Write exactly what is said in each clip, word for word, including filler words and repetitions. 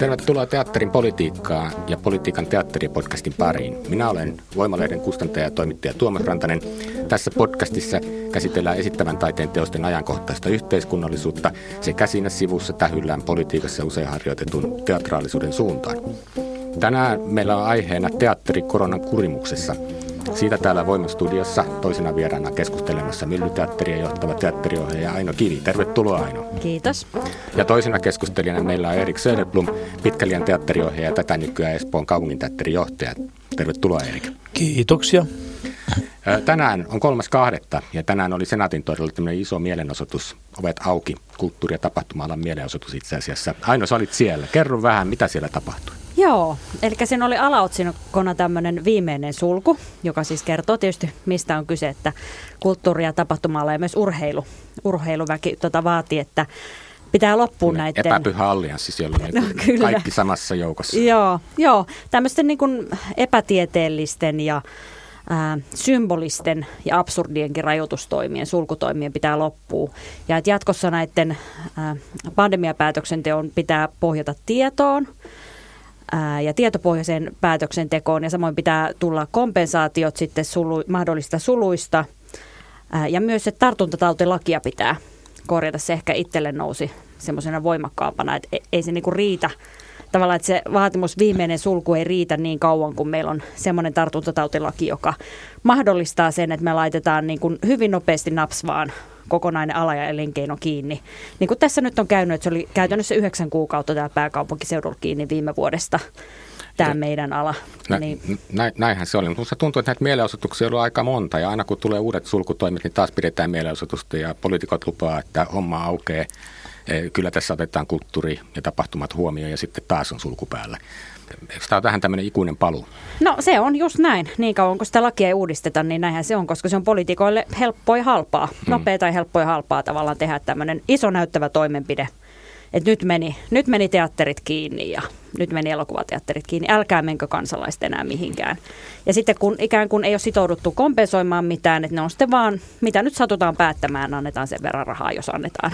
Tervetuloa Teatterin politiikkaa ja Politiikan teatteripodcastin pariin. Minä olen Voimalehden kustantaja ja toimittaja Tuomas Rantanen. Tässä podcastissa käsitellään esittävän taiteen teosten ajankohtaista yhteiskunnallisuutta sekä siinä sivussa tähyllään politiikassa usein harjoitetun teatraalisuuden suuntaan. Tänään meillä on aiheena teatteri koronan kurimuksessa. Siitä täällä Voimastudiossa toisena vieraana keskustelemassa Myllyteatteria johtava teatteriohjaaja Aino Kivi. Tervetuloa, Aino. Kiitos. Ja toisena keskustelijana meillä on Erik Söderblom, pitkäliän teatteriohjaaja ja tätä nykyään Espoon kaupunginteatterin johtaja. Tervetuloa, Erik. Kiitoksia. Tänään on kolmas kahdetta ja tänään oli Senaatintorilla tämmöinen iso mielenosoitus, ovet auki, kulttuuri- ja tapahtuma-alan mielenosoitus itse asiassa. Aino, sä olit siellä. Kerro vähän, mitä siellä tapahtui. Joo, eli siinä oli alaotsikkona tämmöinen viimeinen sulku, joka siis kertoo tietysti mistä on kyse, että kulttuuri- ja tapahtuma-ala ja myös urheilu, urheiluväki tota, vaatii, että pitää loppuun näiden... Epäpyhä allianssi siellä on no, niin kaikki samassa joukossa. Joo, joo. Tämmöisten niin kuin epätieteellisten ja symbolisten ja absurdienkin rajoitustoimien, sulkutoimien pitää loppua. Ja että jatkossa näiden pandemiapäätöksenteon pitää pohjata tietoon ja tietopohjaiseen päätöksentekoon. Ja samoin pitää tulla kompensaatiot sitten sulu, mahdollisista suluista. Ja myös se tartuntatautilakia pitää korjata. Se ehkä itselle nousi semmoisena voimakkaampana, että ei se niinku riitä. Tavallaan, että se vaatimus viimeinen sulku ei riitä niin kauan, kun meillä on semmoinen tartuntatautilaki, joka mahdollistaa sen, että me laitetaan niin kuin hyvin nopeasti naps vaan kokonainen ala ja elinkeino kiinni. Niin kuin tässä nyt on käynyt, että se oli käytännössä yhdeksän kuukautta täällä pääkaupunkiseudulla kiinni viime vuodesta. Tämä meidän ala. Nä, niin. nä, näinhän se oli. Minusta tuntuu, että näitä mielenosoituksia on ollut aika monta ja aina kun tulee uudet sulkutoimet, niin taas pidetään mielenosoitusta ja poliitikot lupaa, että homma aukeaa. Kyllä tässä otetaan kulttuuri ja tapahtumat huomioon ja sitten taas on sulku päällä. Eikö tämä ole tähän tämmöinen ikuinen paluu? No se on just näin. Niin kauan kun sitä lakia ei uudisteta, niin näinhän se on, koska se on poliitikoille helppoa ja halpaa. Mm. Nopea tai helppoa ja halpaa tavallaan tehdä tämmöinen iso näyttävä toimenpide. Että nyt meni, nyt meni teatterit kiinni ja nyt meni elokuvateatterit kiinni. Älkää menkö kansalaiset enää mihinkään. Ja sitten kun ikään kuin ei ole sitouduttu kompensoimaan mitään, että ne on sitten vaan, mitä nyt satutaan päättämään, annetaan sen verran rahaa, jos annetaan.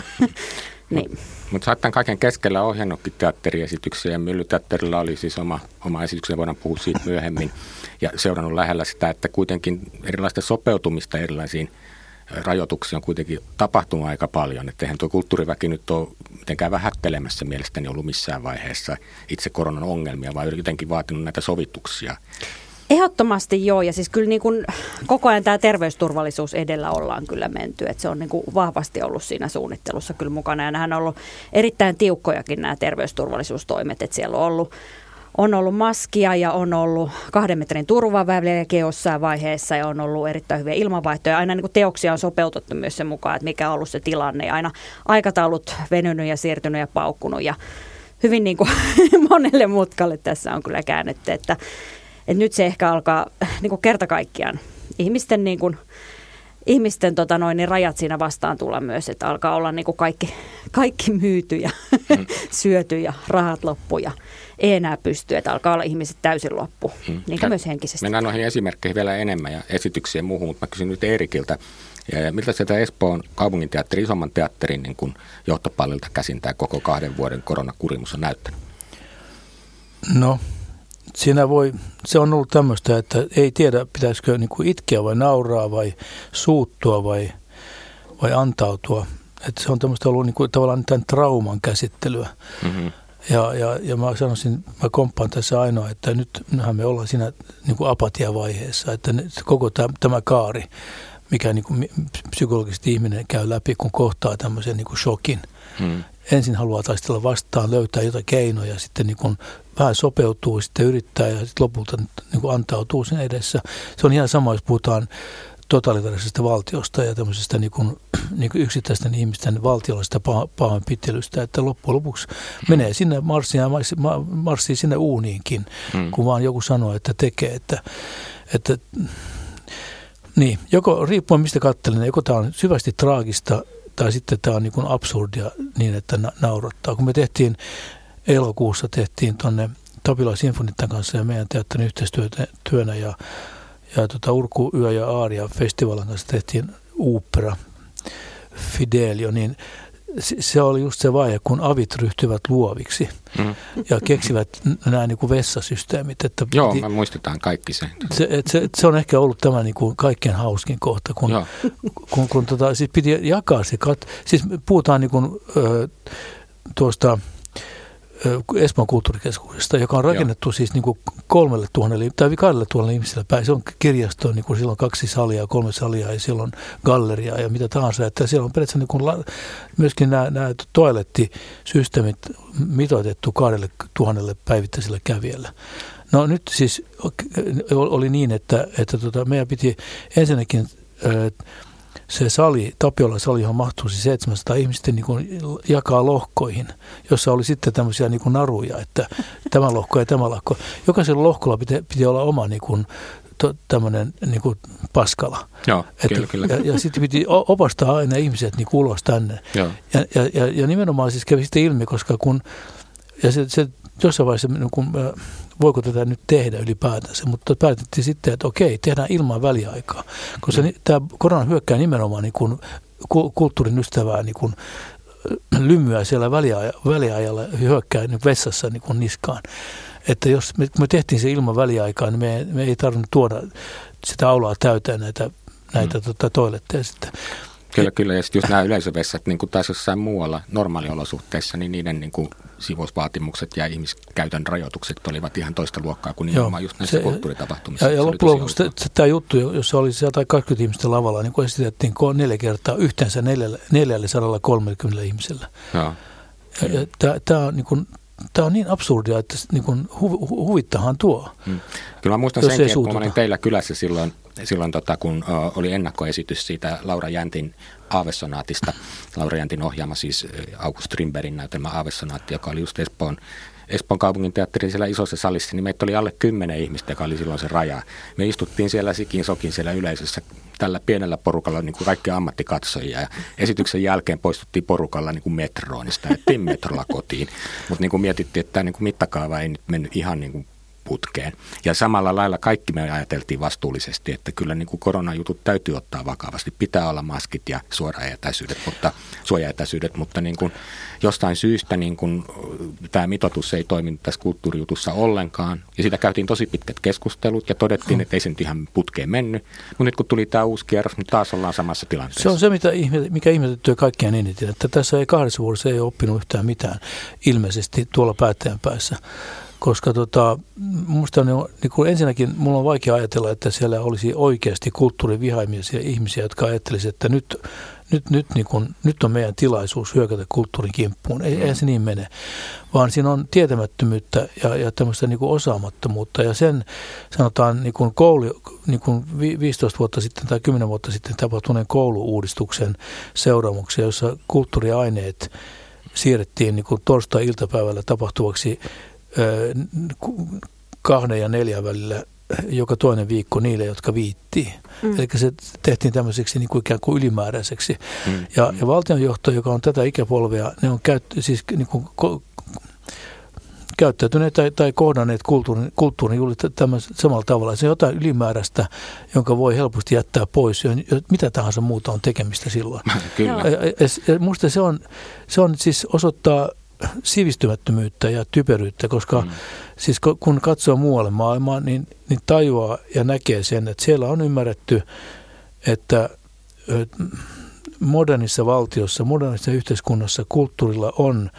Niin. Mutta mut sä oot tämän kaiken keskellä ohjannutkin teatteriesityksiä ja Myllyteatterilla oli siis oma, oma esityksensä, voidaan puhua siitä myöhemmin ja seurannut lähellä sitä, että kuitenkin erilaista sopeutumista erilaisiin rajoituksiin on kuitenkin tapahtunut aika paljon. Että eihän tuo kulttuuriväki nyt ole mitenkään vähättelemässä mielestäni ollut missään vaiheessa itse koronan ongelmia, vaan jotenkin vaatinut näitä sovituksia. Ehdottomasti joo, ja siis kyllä niin kuin koko ajan tämä terveysturvallisuus edellä ollaan kyllä menty, että se on niin kuin vahvasti ollut siinä suunnittelussa kyllä mukana, ja nämähän on ollut erittäin tiukkojakin nämä terveysturvallisuustoimet, että siellä on ollut, on ollut maskia ja on ollut kahden metrin turvaväliäkin jossain vaiheessa, ja on ollut erittäin hyviä ilmanvaihtoja, aina niin kuin teoksia on sopeutettu myös sen mukaan, että mikä on ollut se tilanne, ja aina aikataulut venynyt ja siirtynyt ja paukkunut, ja hyvin niin kuin monelle mutkalle tässä on kyllä käännetty, että Et nyt se ehkä alkaa niin kuin kerta kaikkiaan ihmisten, niin kuin, ihmisten tota noin, niin rajat siinä vastaan tulla myös, että alkaa olla niin kuin kaikki, kaikki myyty ja mm. syöty ja rahat loppu ja ei enää pysty, että alkaa olla ihmiset täysin loppu, mm. niinkä myös henkisesti. Mennään noihin esimerkkeihin vielä enemmän ja esityksiä muuhun, mutta mä kysyn nyt Eerikiltä. Ja miltä sieltä Espoon kaupunginteatterin, isomman teatterin niin kuin johtopallilta käsin tämä koko kahden vuoden koronakurimus on näyttänyt? No... Siinä voi, se on ollut tämmöistä, että ei tiedä, pitäisikö niin kuin itkeä vai nauraa vai suuttua vai, vai antautua. Että se on tämmöistä ollut niin kuin tavallaan tämän trauman käsittelyä. Mm-hmm. Ja, ja, ja mä sanoisin, mä komppaan tässä ainoa, että nyt me ollaan siinä niin kuin apatiavaiheessa, että koko tämä, tämä kaari, mikä niin kuin psykologisesti ihminen käy läpi, kun kohtaa tämmöisen niin kuin shokin. Mm-hmm. Ensin haluaa taistella vastaan, löytää jotain keinoja, sitten niin kuin vähän sopeutuu, sitten yrittää ja sitten lopulta niin kuin antautuu sen edessä. Se on ihan sama, jos puhutaan totalitarisesta valtiosta ja tämmöisestä niin kuin, niin kuin yksittäisten ihmisten valtiollisesta pahoinpitelystä, että loppujen lopuksi menee sinne marssiin, marssiin sinne uuniinkin, hmm. kun vaan joku sanoo, että tekee, että, että niin, joko riippuen mistä katselen, joko tämä on syvästi traagista tai sitten tämä on niin kuin absurdia niin, että na- naurattaa. Kun me tehtiin elokuussa, tehtiin tuonne Tapila Sinfoniettan kanssa ja meidän teatterin yhteistyönä ja Ja tuota Urku Yö ja Aaria festivaalin kanssa tehtiin opera Fidelio, niin se oli just se vaihe, kun avit ryhtyvät luoviksi mm. ja keksivät nämä niin kuin vessasysteemit. Että joo, piti, me muistetaan kaikki sen. Se, se, se on ehkä ollut tämä niin kuin kaikkein hauskin kohta, kun, kun, kun tota, siis piti jakaa se. Kat- siis puhutaan niin kuin, ö, tuosta... Espoon kulttuurikeskuksesta, joka on rakennettu Joo. siis niin kuin kolmelle tuhannelle tai kahdelle tuhannelle ihmiselle päin. Se on kirjasto, niin kuin siellä on kaksi salia, kolme salia ja siellä on galleria ja mitä tahansa. Että siellä on periaatteessa niin kuin la, myöskin nämä, nämä toilettisysteemit mitoitettu kahdelle tuhannelle päivittäiselle kävijälle. No nyt siis oli niin, että, että tota, meidän piti ensinnäkin... Äh, Se sali, Tapiolan sali, johon mahtuisi seitsemänsataa ihmistä, niin kuin jakaa lohkoihin, jossa oli sitten tämmöisiä niin kuin naruja, että tämä lohko ja tämä lohko. Jokaisella lohkolla piti, piti olla oma niin kuin, to, tämmöinen niin kuin paskala. Joo, että, kyllä, kyllä. Ja, ja sitten piti opastaa aina ihmiset niin kuin ulos tänne. Joo. Ja, ja, ja nimenomaan siis kävi sitten ilmi, koska kun, ja se, se jossain vaiheessa, niin kuin, voiko tätä nyt tehdä ylipäätänsä, mutta päätettiin sitten, että okei, tehdään ilman väliaikaa, koska mm. tämä korona hyökkää nimenomaan niin kuin kulttuurin ystävää niin kuin lymyä siellä väliajalla, hyökkää niin vessassa niin kuin niskaan. Että jos me, kun me tehtiin se ilman väliaikaa, niin me, me ei tarvinnut tuoda sitä aulaa täyteen näitä, näitä mm. tota, toiletteja sitten. Kyllä, kyllä. Ja sitten just nämä yleisövessat, niin kuin taas jossain muualla normaaliolosuhteissa, niin niiden niin kuin sivuusvaatimukset ja ihmiskäytön rajoitukset olivat ihan toista luokkaa kuin nimenomaan just näissä se, kulttuuritapahtumissa. Ja, ja loppujen lopuksi tämä juttu, jossa oli sata kaksikymmentä ihmistä lavalla, niin kun esitettiin neljä kertaa yhteensä neljäsataakolmekymmentä ihmisellä. Tämä on niin kuin... Tämä on niin absurdia, että niin kuin hu- huvittahan tuo. Hmm. Kyllä mä muistan senkin, että kun mä olin teillä kylässä silloin, silloin tota, kun o, oli ennakkoesitys siitä Laura Jäntin Aavesonaatista. Laura Jäntin ohjaama siis August Strindbergin näytelmä Aavesonaatti, joka oli just Espoon, Espoon kaupunginteatterin siellä isossa salissa, niin meitä oli alle kymmenen ihmistä, joka oli silloin se raja. Me istuttiin siellä sikin sokin siellä yleisössä tällä pienellä porukalla niin kuin kaikki ammattikatsojia ja esityksen jälkeen poistuttiin porukalla niin kuin metroon, niin sitä jättiin metrolla kotiin. Mutta niin kuin mietittiin, että tämä niin kuin mittakaava ei nyt mennyt ihan niin kuin putkeen. Ja samalla lailla kaikki me ajateltiin vastuullisesti, että kyllä niin kuin koronajutut täytyy ottaa vakavasti. Pitää olla maskit ja suoraetäisyydet, mutta, suojaetäisyydet, mutta niin kuin jostain syystä niin kuin tämä mitoitus ei toiminut tässä kulttuurijutussa ollenkaan. Ja siitä käytiin tosi pitkät keskustelut ja todettiin, että ei se nyt ihan putkeen mennyt. Mutta nyt kun tuli tämä uusi kierros, niin taas ollaan samassa tilanteessa. Se on se, mitä ihme, mikä ihmetyttyy kaikkein eniten, että tässä ei kahdessa vuodessa ei oppinut yhtään mitään ilmeisesti tuolla päättäjän päässä. Koska tota, musta on, niin kuin ensinnäkin mulla on vaikea ajatella, että siellä olisi oikeasti kulttuurivihaimisia ihmisiä, jotka ajattelisivat, että nyt, nyt, nyt, niin kuin, nyt on meidän tilaisuus hyökätä kulttuurin kimppuun. Ei, eihän se niin mene, vaan siinä on tietämättömyyttä ja, ja tämmöistä niin kuin osaamattomuutta. Ja sen sanotaan niin kuin koulu, niin kuin viisitoista vuotta sitten tai kymmenen vuotta sitten tapahtuneen koulu-uudistuksen seuraamuksia, jossa kulttuuriaineet siirrettiin niin kuin torstai-iltapäivällä tapahtuvaksi kahden ja neljän välillä joka toinen viikko niille, jotka viittiin. Mm. Eli se tehtiin tämmöiseksi niin kuin ikään kuin ylimääräiseksi. Mm. Ja, ja valtionjohto, joka on tätä ikäpolvea, ne on käyt, siis niin kuin ko, käyttäytyneet tai, tai kohdanneet kulttuurin, kulttuurin juuri samalla tavalla. Se on jotain ylimääräistä, jonka voi helposti jättää pois. Mitä tahansa muuta on tekemistä silloin. Kyllä. Ja musta se on, se on siis osoittaa sivistymättömyyttä ja typeryyttä, koska mm. siis kun katsoo muualle maailmaa, niin, niin tajuaa ja näkee sen, että siellä on ymmärretty, että modernissa valtiossa, modernissa yhteiskunnassa kulttuurilla on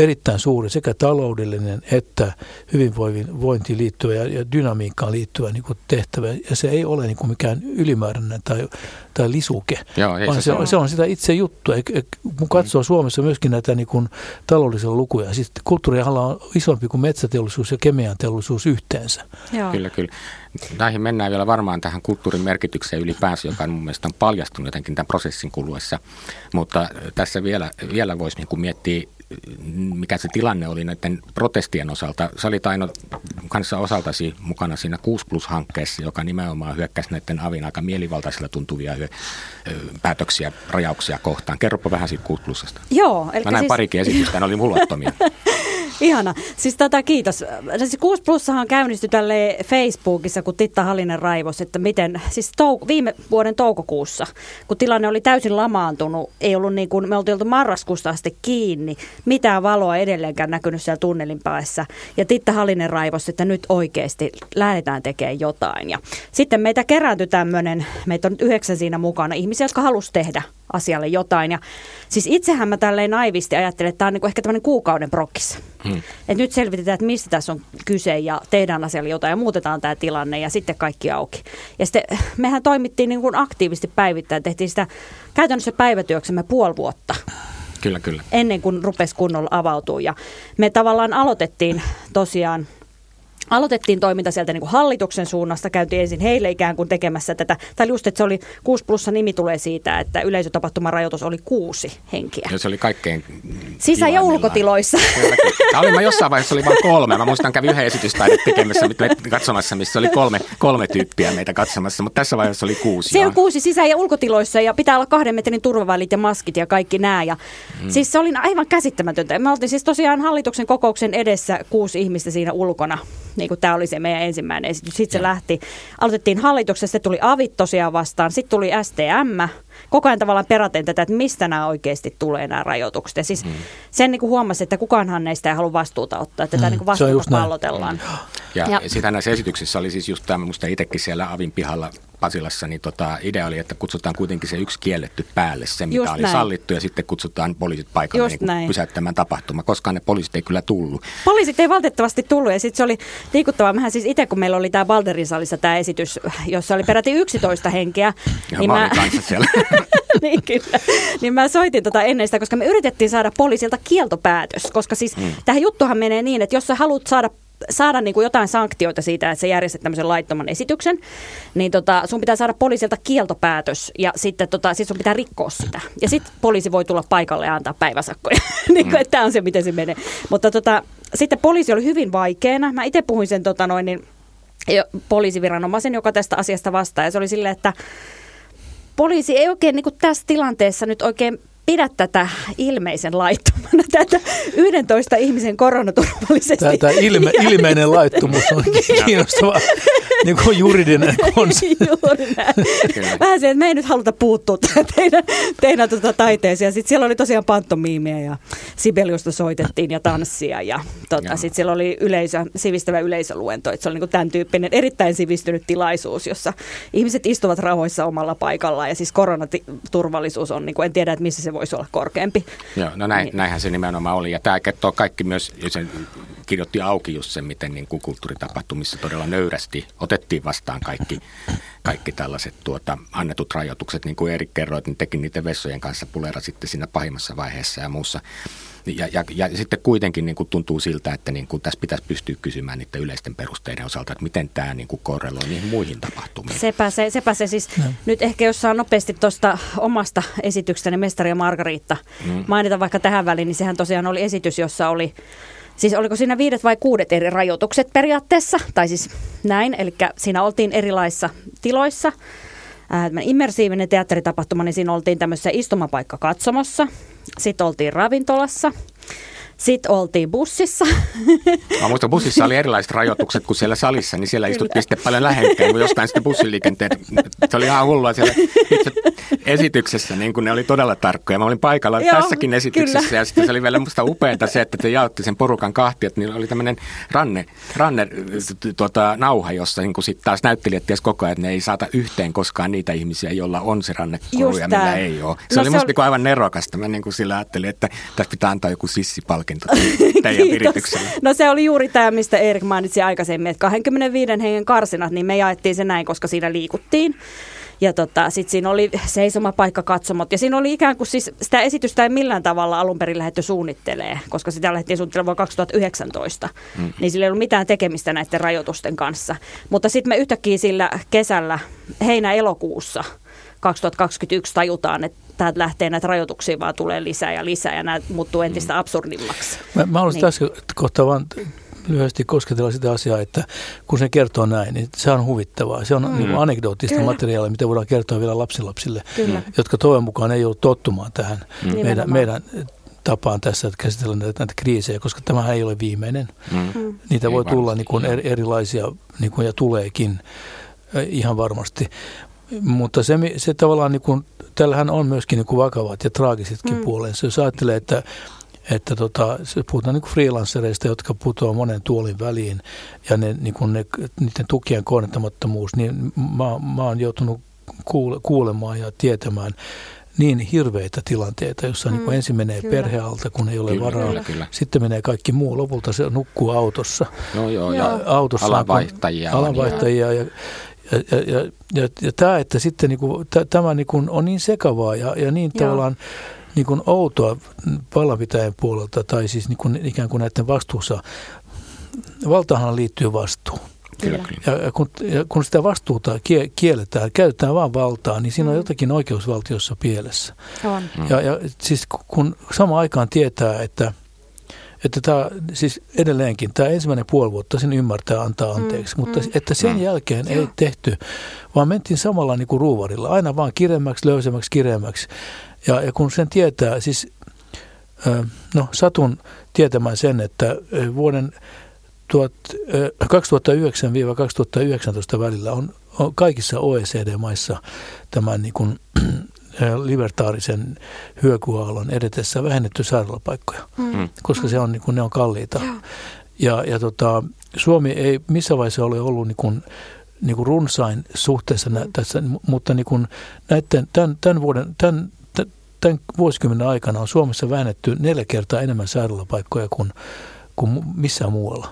erittäin suuri sekä taloudellinen että hyvinvointiin liittyvä ja, ja dynamiikkaan liittyvä niin kuin tehtävä. Ja se ei ole niin kuin mikään ylimääräinen tai, tai lisuke, Joo, vaan se, se, on, se on sitä itse juttua. Kun katsoo Suomessa myöskin näitä niin kuin taloudellisia lukuja, siis kulttuuriala on isompi kuin metsäteollisuus ja kemian teollisuus yhteensä. Joo. Kyllä, kyllä. Näihin mennään vielä varmaan tähän kulttuurin merkitykseen ylipäänsä, joka mun mielestä on paljastunut jotenkin tämän prosessin kuluessa, mutta tässä vielä, vielä voisi niin kuin miettiä, mikä se tilanne oli näiden protestien osalta. Sä olit Aino kanssa osaltasi mukana siinä kuusi plus-hankkeessa, joka nimenomaan hyökkäsi näiden avin aika mielivaltaisilla tuntuvia päätöksiä, rajauksia kohtaan. Kerropa vähän siitä kuusi plusasta. Joo. Eli Mä näin siis... parikin esitystä, ne oli mulottomia. Ihana. Siis tätä kiitos. Siis kuusi plussahan käynnistyi tälle Facebookissa, kun Titta Hallinen raivosi, että miten, siis tou- viime vuoden toukokuussa, kun tilanne oli täysin lamaantunut, ei ollut niin kuin, me oltiin oltu marraskuusta asti kiinni, mitään valoa edelleenkään näkynyt siellä tunnelin päässä. Ja Titta Hallinen raivosi, että nyt oikeasti lähdetään tekemään jotain. Ja sitten meitä kerääntyi tämmöinen, meitä on yhdeksän siinä mukana, ihmisiä, jotka halusi tehdä asialle jotain. Ja siis itsehän mä tälleen naivisti ajattelin, että tämä on niin kuin ehkä tämmöinen kuukauden prokkissa. Hmm. Et nyt selvitetään, että mistä tässä on kyse ja tehdään asialle jotain ja muutetaan tämä tilanne ja sitten kaikki auki. Ja sitten mehän toimittiin niin kuin aktiivisesti päivittäin, tehtiin sitä käytännössä päivätyöksemme puoli vuotta. Kyllä, kyllä. Ennen kuin rupesi kunnolla avautua. Ja me tavallaan aloitettiin tosiaan, aloitettiin toiminta sieltä niin kuin hallituksen suunnasta, käytiin ensin heille ikään kuin tekemässä tätä. Tai just, että se oli kuusi plussa nimi tulee siitä, että yleisötapahtumarajoitus oli kuusi henkiä. Ja se oli kaikkein sisä- ja ulkotiloissa. Tämä oli, mä jossain vaiheessa oli vain kolme. Mä muistan, kävin yhden esitystaiden tekemässä, katsomassa, missä oli kolme, kolme tyyppiä meitä katsomassa, mutta tässä vaiheessa oli kuusi. Se on kuusi sisä- ja ulkotiloissa ja pitää olla kahden metrin turvavälit ja maskit ja kaikki nämä. Ja hmm. Siis se oli aivan käsittämätöntä. Me oltiin siis tosiaan hallituksen kokouksen edessä kuusi ihmistä siinä ulkona. Niin tämä oli se meidän ensimmäinen esitys. Sitten se lähti, aloitettiin hallituksesta, sitten tuli avit tosiaan vastaan, sitten tuli S T M. Koko ajan tavallaan peraten tätä, että mistä nämä oikeasti tulee nämä rajoitukset. Ja siis hmm. sen niin kuin huomasi, että kukaanhan näistä ei halua vastuuta ottaa, että hmm. tämä niin kuin vastuuta pallotellaan. Ja, ja sitä näissä esityksissä oli siis just tämä, minusta itsekin siellä avin pihalla Pasilassa, niin tota, idea oli, että kutsutaan kuitenkin se yksi kielletty päälle, se mitä just oli näin sallittu, ja sitten kutsutaan poliisit paikalle niin pysäyttämään tapahtuma, koska ne poliisit ei kyllä tullut. Poliisit ei valitettavasti tullut, ja sitten se oli liikuttavaa. Mähän siis itse, kun meillä oli tämä Balderin salissa tämä esitys, jossa oli peräti yksitoista henkeä. Ja niin mä olin kanssa siellä. Niin kyllä. Niin mä soitin tota ennen sitä, koska me yritettiin saada poliisilta kieltopäätös, koska siis hmm. tähän juttuhan menee niin, että jos sä haluat saada saada niin kuin jotain sanktioita siitä, että sä järjestät tämmöisen laittoman esityksen, niin tota, sun pitää saada poliisilta kieltopäätös ja sitten tota, sit sun pitää rikkoa sitä. Ja sitten poliisi voi tulla paikalle ja antaa päiväsakkoja. Niin kuin, että tämä on se, miten se menee. Mutta tota, sitten poliisi oli hyvin vaikeana. Mä itse puhuin sen tota, noin, niin, poliisiviranomaisen, joka tästä asiasta vastaa. Ja se oli silleen, että poliisi ei oikein niin kuin tässä tilanteessa nyt oikein pidä tätä ilmeisen laittomana, tätä yksitoista ihmisen koronaturvallisesti. Tämä ilme, ilmeinen laittomuus on kiinnostava niin kuin juridinen konsepti. Vähän se, että me ei nyt haluta puuttua teidän, teidän tuota taiteeseen. Sitten siellä oli tosiaan pantomiimia ja Sibeliusta soitettiin ja tanssia. Ja tuota, sitten siellä oli yleisö, sivistävä yleisöluento. Että se oli niin kuin tämän tyyppinen erittäin sivistynyt tilaisuus, jossa ihmiset istuvat rauhoissa omalla paikallaan. Ja siis koronaturvallisuus on, niin kuin, en tiedä, että missä se voisi olla korkeampi. Joo, no näin, niin. Näinhän se nimenomaan oli. Ja tämä kertoo kaikki myös, sen kirjoitti auki just sen, miten niin kuin kulttuuritapahtumissa todella nöyrästi otettiin vastaan kaikki, kaikki tällaiset tuota, annetut rajoitukset. Niin kuin Erik kerroit, niin tekin niiden vessojen kanssa pulera sitten siinä pahimmassa vaiheessa ja muussa. Ja, ja, ja sitten kuitenkin niin kuin tuntuu siltä, että niin kuin tässä pitäisi pystyä kysymään niiden yleisten perusteiden osalta, että miten tämä niin kuin korreloi niihin muihin tapahtumiin. Sepä se, sepä se siis. No. Nyt ehkä jos saa nopeasti tuosta omasta esityksestäni Mestari ja Margarita mm. mainita vaikka tähän väliin, niin sehän tosiaan oli esitys, jossa oli, siis oliko siinä viidet vai kuudet eri rajoitukset periaatteessa, tai siis näin, eli siinä oltiin erilaisissa tiloissa. Immersiivinen teatteritapahtuma, niin siinä oltiin tämmöisessä istumapaikkakatsomossa, sitten oltiin ravintolassa, sitten oltiin bussissa. Mä muistan, bussissa oli erilaiset rajoitukset kuin siellä salissa, niin siellä istuttiin sitten paljon lähempää kuin jostain sitten bussiliikenteet. Se oli ihan hullua siellä itse esityksessä, niin kun ne oli todella tarkkoja. Mä olin paikalla Joo, tässäkin esityksessä kyllä. Ja sitten se oli vielä musta upeata se, että te jaotti sen porukan kahtia, että niillä oli tämmöinen ranne, ranne tuota, nauha, jossa niin sitten taas näyttelijät ties koko ajan, että ne ei saata yhteen koskaan niitä ihmisiä, joilla on se rannekoru ja millä ei ole. Se no, oli musta se oli... aivan nerokasta. Mä niin kuin sillä ajattelin, että tässä pitää antaa joku sissipalke palkinto teidän virityksellä. No se oli juuri tämä, mistä Erik mainitsi aikaisemmin, että kaksikymmentäviisi hengen karsinat, niin me jaettiin se näin, koska siinä liikuttiin. Ja tota, sitten siinä oli seisomapaikka, katsomot. Ja siinä oli ikään kuin siis, sitä esitystä ei millään tavalla alun perin lähdetty suunnittelemaan, koska sitä lähdettiin suunnittelemaan kaksituhattayhdeksäntoista. Mm. Niin sillä ei ollut mitään tekemistä näiden rajoitusten kanssa. Mutta sitten me yhtäkkiä sillä kesällä, heinä-elokuussa kaksituhattakaksikymmentäyksi tajutaan, että täältä lähtee näitä rajoituksia vaan tulee lisää ja lisää ja nämä muuttuu entistä absurdimmaksi. Mä, mä haluaisin niin. tässä kohtaa vaan lyhyesti kosketella sitä asiaa, että kun se kertoo näin, niin se on huvittavaa. Se on mm. niin anekdoottista Kyllä. materiaalia, mitä voidaan kertoa vielä lapsenlapsille, Kyllä. jotka toivon mukaan ei ollut tottumaan tähän mm. meidän, meidän tapaan tässä, että käsitellään näitä, näitä kriisejä, koska tämä ei ole viimeinen. Mm. Niitä ei voi varmasti tulla niin kuin er, erilaisia niin kuin, ja tuleekin ihan varmasti. Mutta se, se tavallaan, niin kuin, tällähän on myöskin niin kuin vakavat ja traagisetkin mm. puolensa. Jos ajattelee, että, että tota, puhutaan niin kuin freelancereista, jotka putoavat monen tuolin väliin ja ne, niin kuin ne, niiden tukien kohdentumattomuus, niin mä, mä oon joutunut kuule, kuulemaan ja tietämään niin hirveitä tilanteita, jossa mm, niin ensin menee kyllä. perhealta, kun ei ole kyllä, varaa. Kyllä, kyllä. Sitten menee kaikki muu. Lopulta se nukkuu autossa. No joo, ja, ja autossa alanvaihtajia. Alanvaihtajia ja... Ja, ja, ja, ja tämä, että sitten niinku, t- tämä niinku on niin sekavaa ja, ja niin tavallaan niinku outoa vallanpitäjän puolelta tai siis niinku ikään kuin näiden vastuussa. Valtahan liittyy vastuu. Kyllä, kyllä. Ja, kun, ja kun sitä vastuuta kie- kielletään, käytetään vaan valtaa, niin siinä mm. on jotakin oikeusvaltiossa pielessä. On. Ja, ja siis kun samaan aikaan tietää, että Että tämä, siis edelleenkin, tämä ensimmäinen puoli vuotta sen ymmärtää antaa anteeksi, mm, mutta mm, että sen mm. jälkeen ei tehty, vaan mentiin samalla niin kuin ruuvarilla, aina vaan kireemmäksi, löysemmäksi, kireemmäksi. Ja, ja kun sen tietää, siis no satun tietämään sen, että vuoden kaksituhattayhdeksän kaksituhattayhdeksäntoista välillä on, on kaikissa O E C D-maissa tämän niin kuin libertaarisen hyökyaallon edetessä vähennetty sairaalapaikkoja, mm. koska se on, niin kuin, ne on kalliita. Yeah. Ja, ja tota, Suomi ei missä vaiheessa ole ollut niin kuin, niin kuin runsain suhteessa mm. nä, tässä, mutta niin kuin näiden, tämän, tämän, vuoden, tämän, tämän vuosikymmenen aikana on Suomessa vähennetty neljä kertaa enemmän sairaalapaikkoja kuin, kuin missään muualla.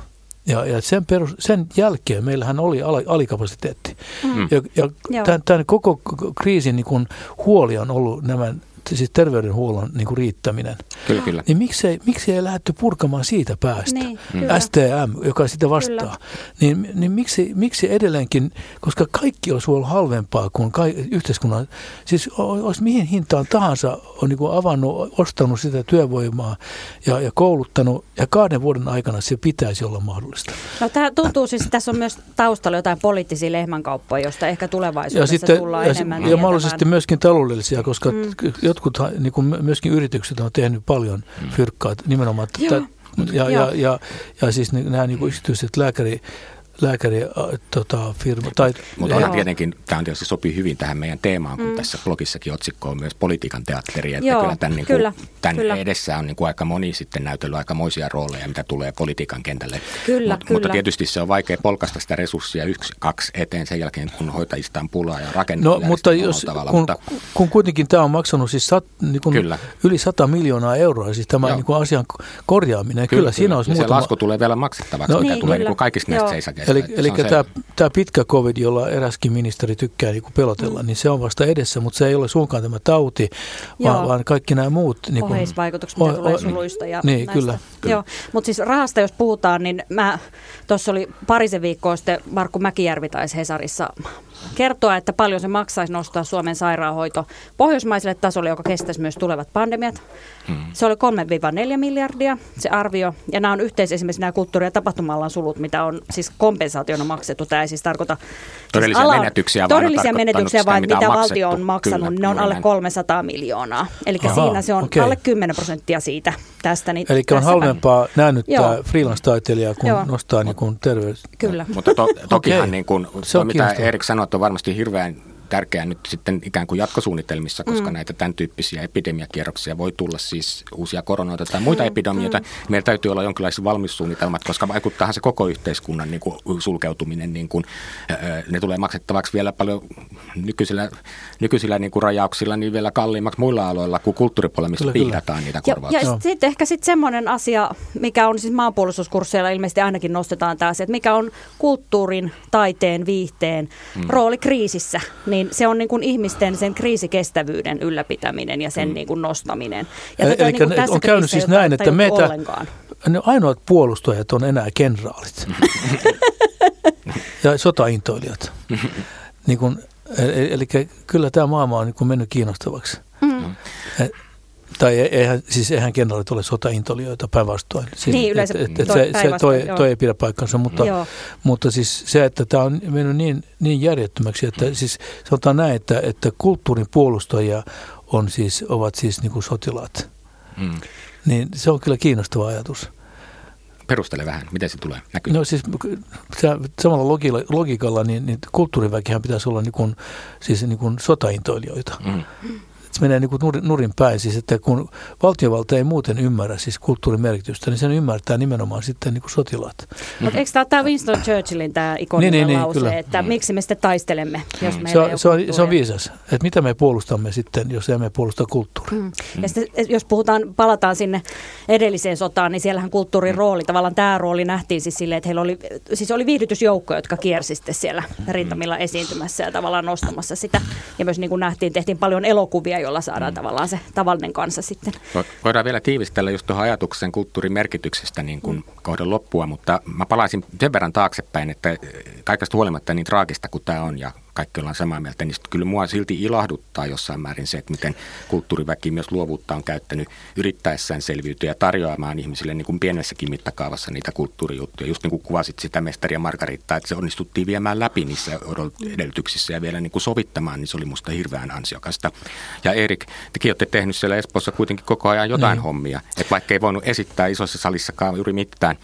Ja, ja sen, perus, sen jälkeen meillähän oli alikapasiteetti. Mm. Ja, ja tämän, tämän koko kriisin niin kuin huoli on ollut nämä, siis terveydenhuollon niin kuin riittäminen. Kyllä, kyllä. Niin miksei, miksei ei lähdetty purkamaan siitä päästä? Niin, mm. S T M, joka sitä vastaa. Niin, niin miksi, miksi edelleenkin, koska kaikki olisi ollut halvempaa kuin ka- yhteiskunnan, siis olisi mihin hintaan tahansa on niin kuin avannut, ostanut sitä työvoimaa ja, ja kouluttanut, ja kahden vuoden aikana se pitäisi olla mahdollista. No tämä tuntuu siis, että tässä on myös taustalla jotain poliittisia lehmänkauppoja, josta ehkä tulevaisuudessa ja sitten, tullaan ja enemmän. Ja, ja mahdollisesti myöskin taloudellisia, koska mm. jotkut niin kuin myöskin yritykset on tehnyt paljon fyrkkaa nimenomaan. Joo, t- ja, ja, ja, ja siis nämä niin kuin yksityiset lääkäri, lääkäri, äh, tota, firma, tai Mutta onhan tietenkin, tämä on tietysti sopii hyvin tähän meidän teemaan, kun mm. tässä blogissakin otsikko on myös politiikan teatteri. Että joo, kyllä tämän, niin kuin, kyllä, tämän kyllä. edessä on niin kuin aika moni sitten näytellyt aikamoisia rooleja, mitä tulee politiikan kentälle. Kyllä, Mut, kyllä. Mutta tietysti se on vaikea polkaista sitä resurssia yksi, kaksi eteen sen jälkeen, kun hoitajista on pulaa ja rakennetaan. No, mutta jos, tavalla, kun, mutta kun kuitenkin tämä on maksanut siis sat, niin kuin yli sata miljoonaa euroa, siis tämä niin kuin asian korjaaminen. Kyllä, kyllä siinä olisi muutama. Se lasku tulee vielä maksettavaksi, no, mitä niin, tulee niin kuin kaikista näistä seisakeista. Eli, eli tämä, tämä pitkä covid, jolla eräskin ministeri tykkää niin kuin pelotella, mm. niin se on vasta edessä, mutta se ei ole suinkaan tämä tauti, vaan, vaan kaikki nämä muut. Niin kuin, oheisvaikutukset, mitä o, tulee o, suluista ja niin, näistä. Kyllä, kyllä. Joo, mutta siis rahasta jos puhutaan, niin mä, tuossa oli parisen viikkoa sitten Markku Mäkijärvi taisi Hesarissa kertoa, että paljon se maksaisi nostaa Suomen sairaanhoito pohjoismaiselle tasolle, joka kestäisi myös tulevat pandemiat. Mm. Se oli kolme neljä miljardia se arvio, ja nämä on yhteis esimerkiksi nämä kulttuuri- ja tapahtuma-alan sulut, mitä on siis kompensaationa maksettu. Tämä ei siis tarkoita todellisia siis ala, menetyksiä, todellisia menetyksiä vaan mitä, mitä valtio on maksanut. Kyllä, ne on alle kolmesataa miljoonaa. Eli siinä se on okay. alle kymmenen prosenttia siitä tästä. Niin eli on halvempaa päin. Näännyttää freelance-taiteilijaa, kun Joo. nostaa niin kuin terveys. Kyllä. Mutta to, tokihan okay. niin kuin, se on mitä Erik sanoi, on varmasti hirveän tärkeää nyt sitten ikään kuin jatkosuunnitelmissa, koska mm. näitä tämän tyyppisiä epidemiakierroksia voi tulla, siis uusia koronoita tai muita mm. epidemioita. Mm. Meillä täytyy olla jonkinlaiset valmissuunnitelmat, koska vaikuttaahan se koko yhteiskunnan niin kuin sulkeutuminen. Niin kuin, ne tulee maksettavaksi vielä paljon nykyisillä, nykyisillä niin kuin rajauksilla niin vielä kalliimmaksi muilla aloilla kuin kulttuuripuolella, missä pihdataan niitä korvauksia. Ja, ja sitten ehkä sitten semmoinen asia, mikä on siis maanpuolustuskursseilla ilmeisesti ainakin nostetaan tämä asia, että mikä on kulttuurin, taiteen, viihteen mm. rooli kriisissä, niin se on niin kuin ihmisten sen kriisikestävyyden ylläpitäminen ja sen mm. niin kuin nostaminen. Ja e- eli niin on käynyt siis näin, että meitä ne ainoat puolustajat on enää kenraalit ja sotaintoilijat. Niin kuin, eli kyllä tämä maailma on niin kuin mennyt kiinnostavaksi. Mm. E- Tai eihän, siis eihän kenraalit ole sotaintolijoita, päinvastoin. Siis, niin, yleensä et, et, toi, se, se, toi, toi ei pidä paikkansa, mutta, mutta siis se, että tämä on mennyt niin, niin järjettömäksi, että siis sanotaan näin, että, että kulttuurin puolustajia on siis, ovat siis niin kuin sotilaat. Mm. Niin se on kyllä kiinnostava ajatus. Perustele vähän, miten se tulee näkyy. No siis samalla logilla, logiikalla niin, niin kulttuuriväkihän pitäisi olla niin kuin, siis niin kuin sotaintoilijoita. Mm. Se menee niin kuin nurin päin, siis että kun valtiovalta ei muuten ymmärrä siis kulttuurin merkitystä, niin sen ymmärtää nimenomaan sitten niin kuin sotilaat. Mutta eikö tämä Winston Churchillin tämä ikoninen niin, niin, lause, niin, että miksi me sitten taistelemme, jos mm. meillä se on, se on viisas, että mitä me puolustamme sitten, jos emme puolusta kulttuuria. Mm. Mm. Ja sitten jos puhutaan, palataan sinne edelliseen sotaan, niin siellähän kulttuurin mm. rooli, tavallaan tämä rooli nähtiin siis silleen, että heillä oli, siis oli viihdytysjoukkoja, jotka kiersi sitten siellä rintamilla esiintymässä ja tavallaan nostamassa sitä. Ja myös niin kuin nähtiin, tehtiin paljon elokuvia, jolla saadaan mm. tavallaan se tavallinen kansa sitten. Voidaan vielä tiivistellä just tuohon ajatuksen kulttuurin merkityksestä niin kuin mm. kohdan loppua, mutta mä palaisin sen verran taaksepäin, että kaikesta huolimatta niin traagista kuin tämä on ja kaikki ollaan samaa mieltä, niin kyllä mua silti ilahduttaa jossain määrin se, että miten kulttuuriväki myös luovuutta on käyttänyt yrittäessään selviytyä ja tarjoamaan ihmisille niin kuin pienessäkin mittakaavassa niitä kulttuurijuttuja. Just niin kuin kuvasit sitä Mestari ja Margaritaa, että se onnistuttiin viemään läpi niissä edellytyksissä ja vielä niin kuin sovittamaan, niin se oli musta hirveän ansiokasta. Ja Erik, tekin olette tehnyt siellä Espoossa kuitenkin koko ajan jotain niin. hommia, että vaikka ei voinut esittää isossa salissakaan juuri mitään,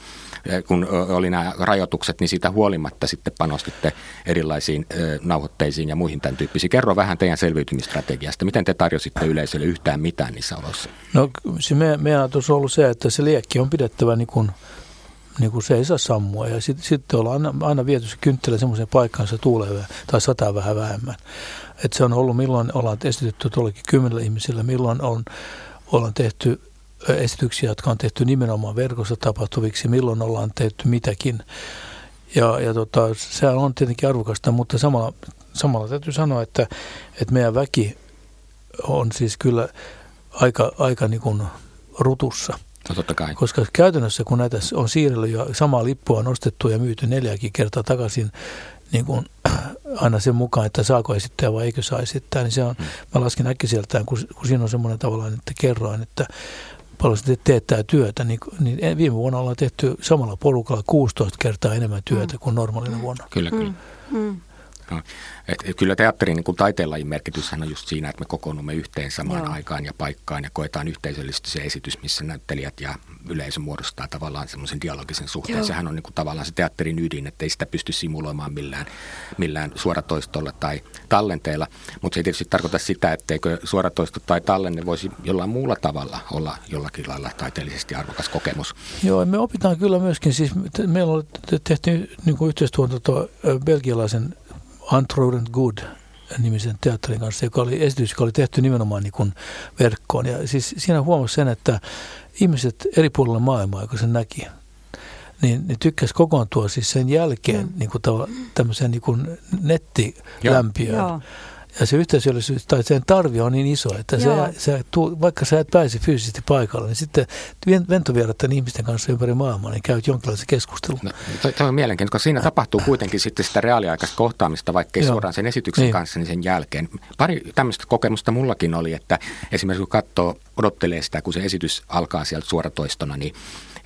kun oli nämä rajoitukset, niin siitä huolimatta sitten panostitte erilaisiin nauhoitteisiin ja muihin tämän tyyppisiin. Kerro vähän teidän selviytymistrategiasta. Miten te tarjositte yleisölle yhtään mitään niissä oloissa? No se me, meidän ajatus on ollut se, että se liekki on pidettävä niin kuin, niin kuin se ei saa sammua. Ja sitten sit ollaan aina, aina viety se kynttilä semmoiseen paikkaan, se tuulee tai sataa vähän vähemmän. Että se on ollut, milloin ollaan esitetty tuollakin kymmenellä ihmisellä, milloin on, ollaan tehty esityksiä, jotka on tehty nimenomaan verkossa tapahtuviksi, milloin ollaan tehty mitäkin. Ja, ja tota, se on tietenkin arvokasta, mutta samalla, samalla täytyy sanoa, että, että meidän väki on siis kyllä aika, aika niin kuin rutussa. No totta kai. Koska käytännössä kun näitä on siirrellyt ja samaa lippua on ostettu ja myyty neljäkin kertaa takaisin, niin kuin aina sen mukaan, että saako esittää vai eikö saa esittää, niin se on, mm. mä laskin äkkiseltään, kun, kun siinä on semmoinen tavallaan, että kerroin, että paljon se teettää työtä, niin, niin viime vuonna ollaan tehty samalla porukalla kuusitoista kertaa enemmän työtä mm. kuin normaalina vuonna. Kyllä, kyllä. Mm. Mm. No, et, et kyllä teatterin niin taiteenlajin merkityshän on just siinä, että me kokoonnumme yhteen samaan Joo. aikaan ja paikkaan ja koetaan yhteisöllisesti se esitys, missä näyttelijät ja yleisö muodostaa tavallaan semmoisen dialogisen suhteen. Joo. Sehän on niin kuin tavallaan se teatterin ydin, että ei sitä pysty simuloimaan millään, millään suoratoistolla tai tallenteella, mutta se ei tietysti tarkoita sitä, etteikö suoratoisto tai tallenne voisi jollain muulla tavalla olla jollakin lailla taiteellisesti arvokas kokemus. Joo, me opitaan kyllä myöskin, siis meillä on tehty niin kuin yhteistuotanto belgialaisen Antrolent Good -nimisen teatterin kanssa, joka oli esitys, joka oli tehty nimenomaan niin kuin verkkoon. Ja siis siinä huomasi sen, että ihmiset eri puolilla maailmaa, joka sen näki, niin, niin tykkäsi kokoontua siis sen jälkeen mm. niin kuin tav- tämmöiseen niin kuin nettilämpiöön. Joo. Ja se yhteisöllisyys tai sen tarve on niin iso, että sä, sä tuu, vaikka sä et pääse fyysisesti paikalle, niin sitten ventovierratten ihmisten kanssa ympäri maailmaa, niin käyt jonkinlaisen keskustelun. No, tämä on mielenkiintoista, koska siinä tapahtuu kuitenkin sitten sitä reaaliaikaista kohtaamista, vaikka ei suoraan sen esityksen niin. kanssa, niin sen jälkeen. Pari tämmöistä kokemusta mullakin oli, että esimerkiksi kun katsoo, odottelee sitä, kun se esitys alkaa sieltä suoratoistona, niin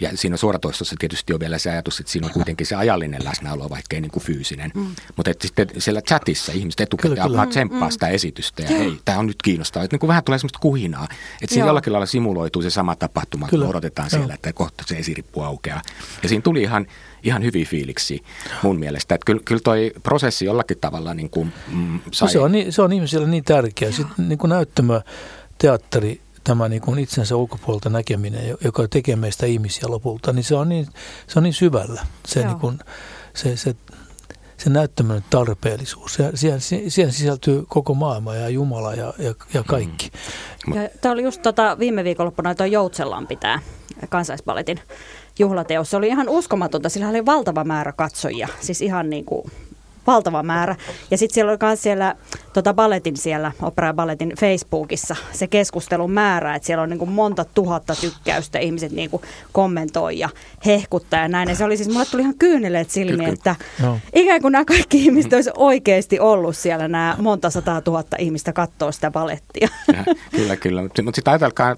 Ja siinä suoratoistossa tietysti on vielä se ajatus, että siinä on kuitenkin se ajallinen läsnäolo, vaikka ei niin kuin fyysinen. Mm. Mutta sitten siellä chatissa ihmiset etukäteen alkaa tsemppaa sitä esitystä ja hei, tämä on nyt kiinnostavaa. Että niin kuin vähän tulee semmoista kuhinaa, että siinä jollakin lailla simuloituu se sama tapahtuma, kun odotetaan siellä, että kohta se esirippu aukeaa. Ja siinä tuli ihan, ihan hyviä fiiliksi mun mielestä. Että kyllä, kyllä toi prosessi jollakin tavalla niin kuin, mm, sai... No se, on, se on ihmisillä niin tärkeä. Sitten niin kuin näyttämö, teatteri, tämä niin kuin itsensä ulkopuolelta näkeminen, joka tekee meistä ihmisiä lopulta, niin se on niin, se on niin syvällä se, niin kuin, se, se, se näyttämön tarpeellisuus. Siihen, siihen sisältyy koko maailma ja Jumala ja, ja, ja kaikki. Mm. Ja tämä oli just tota, viime viikonloppuna tuo Joutsenlampi, tämä kansallispaletin juhlateos. Se oli ihan uskomatonta, sillä oli valtava määrä katsojia, siis ihan niin kuin... Valtava määrä. Ja sitten siellä oli myös siellä tota balletin siellä, opera ja balletin Facebookissa se keskustelun määrä, että siellä on niin kuin monta tuhatta tykkäystä, ihmiset niin kuin kommentoi ja hehkuttaa ja näin. Ja se oli siis, mulle tuli ihan kyyneleet silmiin, että no. ikään kuin nämä kaikki ihmiset olisi oikeasti ollut siellä, nämä monta sataa tuhatta ihmistä kattoo sitä ballettia. Ja, kyllä, kyllä. Mutta mut sitten ajatelkaa,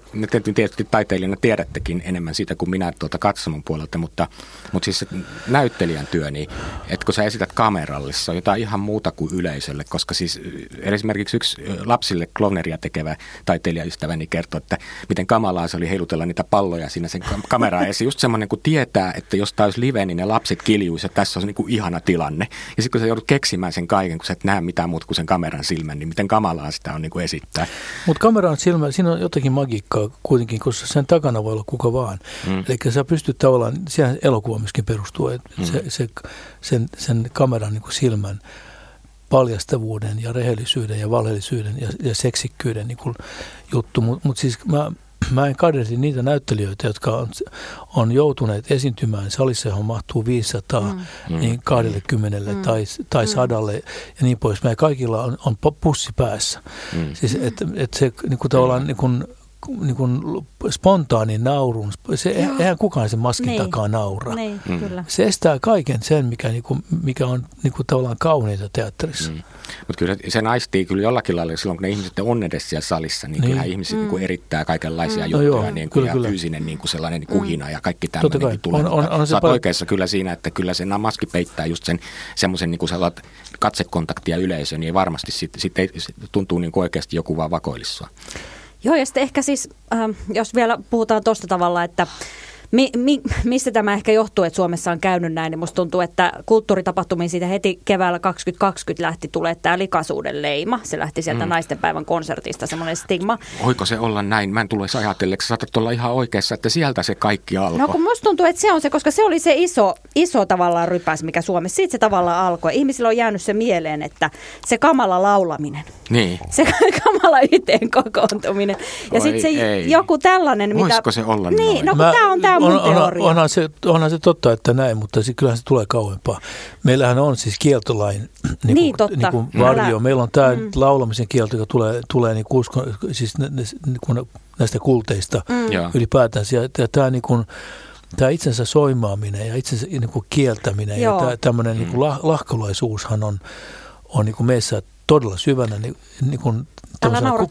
tietysti taiteilijana tiedättekin enemmän siitä kuin minä tuolta katsomon puolelta, mutta, mutta siis näyttelijän työ, niin että kun sä esität kameralle, se on jotain ihan muuta kuin yleisölle, koska siis esimerkiksi yksi lapsille klovneria tekevä taiteilijaystäväni kertoi, että miten kamalaa se oli heilutella niitä palloja siinä sen kameraan. Ja se just semmoinen, kun tietää, että jos tämä olisi live, niin ne lapset kiljuisi, että tässä on niin kuin ihana tilanne. Ja sitten kun sä joudut keksimään sen kaiken, kun sä et näe mitään muuta kuin sen kameran silmän, niin miten kamalaa sitä on niin kuin esittää. Mutta kameran silmä, siinä on jotakin magiikkaa kuitenkin, koska sen takana voi olla kuka vaan. Mm. Eli sä pystyt tavallaan, siihen elokuva myöskin perustuu, että mm. se, se, sen, sen kameran niin kuin silmän paljastavuuden ja rehellisyyden ja valheellisyyden ja, ja seksikkyyden niin kuin juttu. Mutta mut siis mä, mä en kadehdi niitä näyttelijöitä, jotka on, on joutuneet esiintymään salissa, johon mahtuu viisisataa, mm. niin kaksikymmentä mm. tai, tai sadalle ja niin pois. Meillä kaikilla on, on pussi päässä. Mm. Siis että et se niin kuin tavallaan... Niin kuin, niin kuin spontaanin naurun, se, eihän kukaan sen maskin niin. takaa naura. Niin, mm. kyllä. Se estää kaiken sen, mikä, niin kuin, mikä on niin kuin tavallaan kauniita teatterissa. Mm. Mutta kyllä se naistii kyllä jollakin lailla, silloin kun ne ihmiset on edes siellä salissa, niin, niin. kyllähän ihmiset mm. niin kuin erittää kaikenlaisia mm. juttuja, no niin kuin, kyllä, ja fyysinen niin kuin sellainen kuhina mm. ja kaikki tämmöinen tulee. Sä oot oikeassa kyllä siinä, että kyllä se maski peittää just sen semmoisen, niin kuin sä oot katsekontaktia yleisöön, niin varmasti sitten sit sit tuntuu niin kuin oikeasti joku vaan vakoilissua. Joo, ja sitten ehkä siis, äh, jos vielä puhutaan tuosta tavalla, että mi, mi, mistä tämä ehkä johtuu, että Suomessa on käynyt näin, niin musta tuntuu, että kulttuuritapahtumiin siitä heti keväällä kaksituhattakaksikymmentä lähti tulee tämä likaisuuden leima. Se lähti sieltä mm. naistenpäivän konsertista, semmoinen stigma. Voiko se olla näin? Mä en tulisi ajatelleeksi, saatat olla ihan oikeassa, että sieltä se kaikki alkoi. No kun musta tuntuu, että se on se, koska se oli se iso, iso tavallaan rypäs, mikä Suomessa, siitä se tavallaan alkoi. Ihmisillä on jäänyt se mieleen, että se kamala laulaminen. Niin. Se kamala yhteen kokoontuminen. Ja sitten se ei. Joku tällainen, mitä... Voisiko se olla niin, noin? No kun tämä on tämä mun on, teoria. Onhan se, onhan se totta, että näin, mutta se, kyllähän se tulee kauempaa. Meillähän on siis kieltolain niin niin, kuin, niin kuin varjo. Meillä on tämä mm. laulamisen kielto, joka tulee, tulee niin kuin, siis näistä kulteista mm. ylipäätään. Ja tämä niin kuin... Tämä itsensä soimaaminen ja itsensä niin kuin kieltäminen, joo, ja tämä, tämmöinen niin kuin lahkolaisuushan on, on niin kuin meissä todella syvänä niin, niin kuin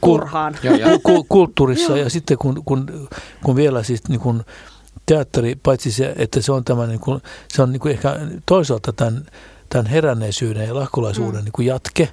ku, ku, ku, kulttuurissa. Ja sitten kun, kun, kun vielä siis niin kuin teatteri, paitsi se, että se on, tämä, niin kuin, se on niin kuin ehkä toisaalta tämän, tämän heränneisyyden ja lahkolaisuuden mm. niin kuin jatke,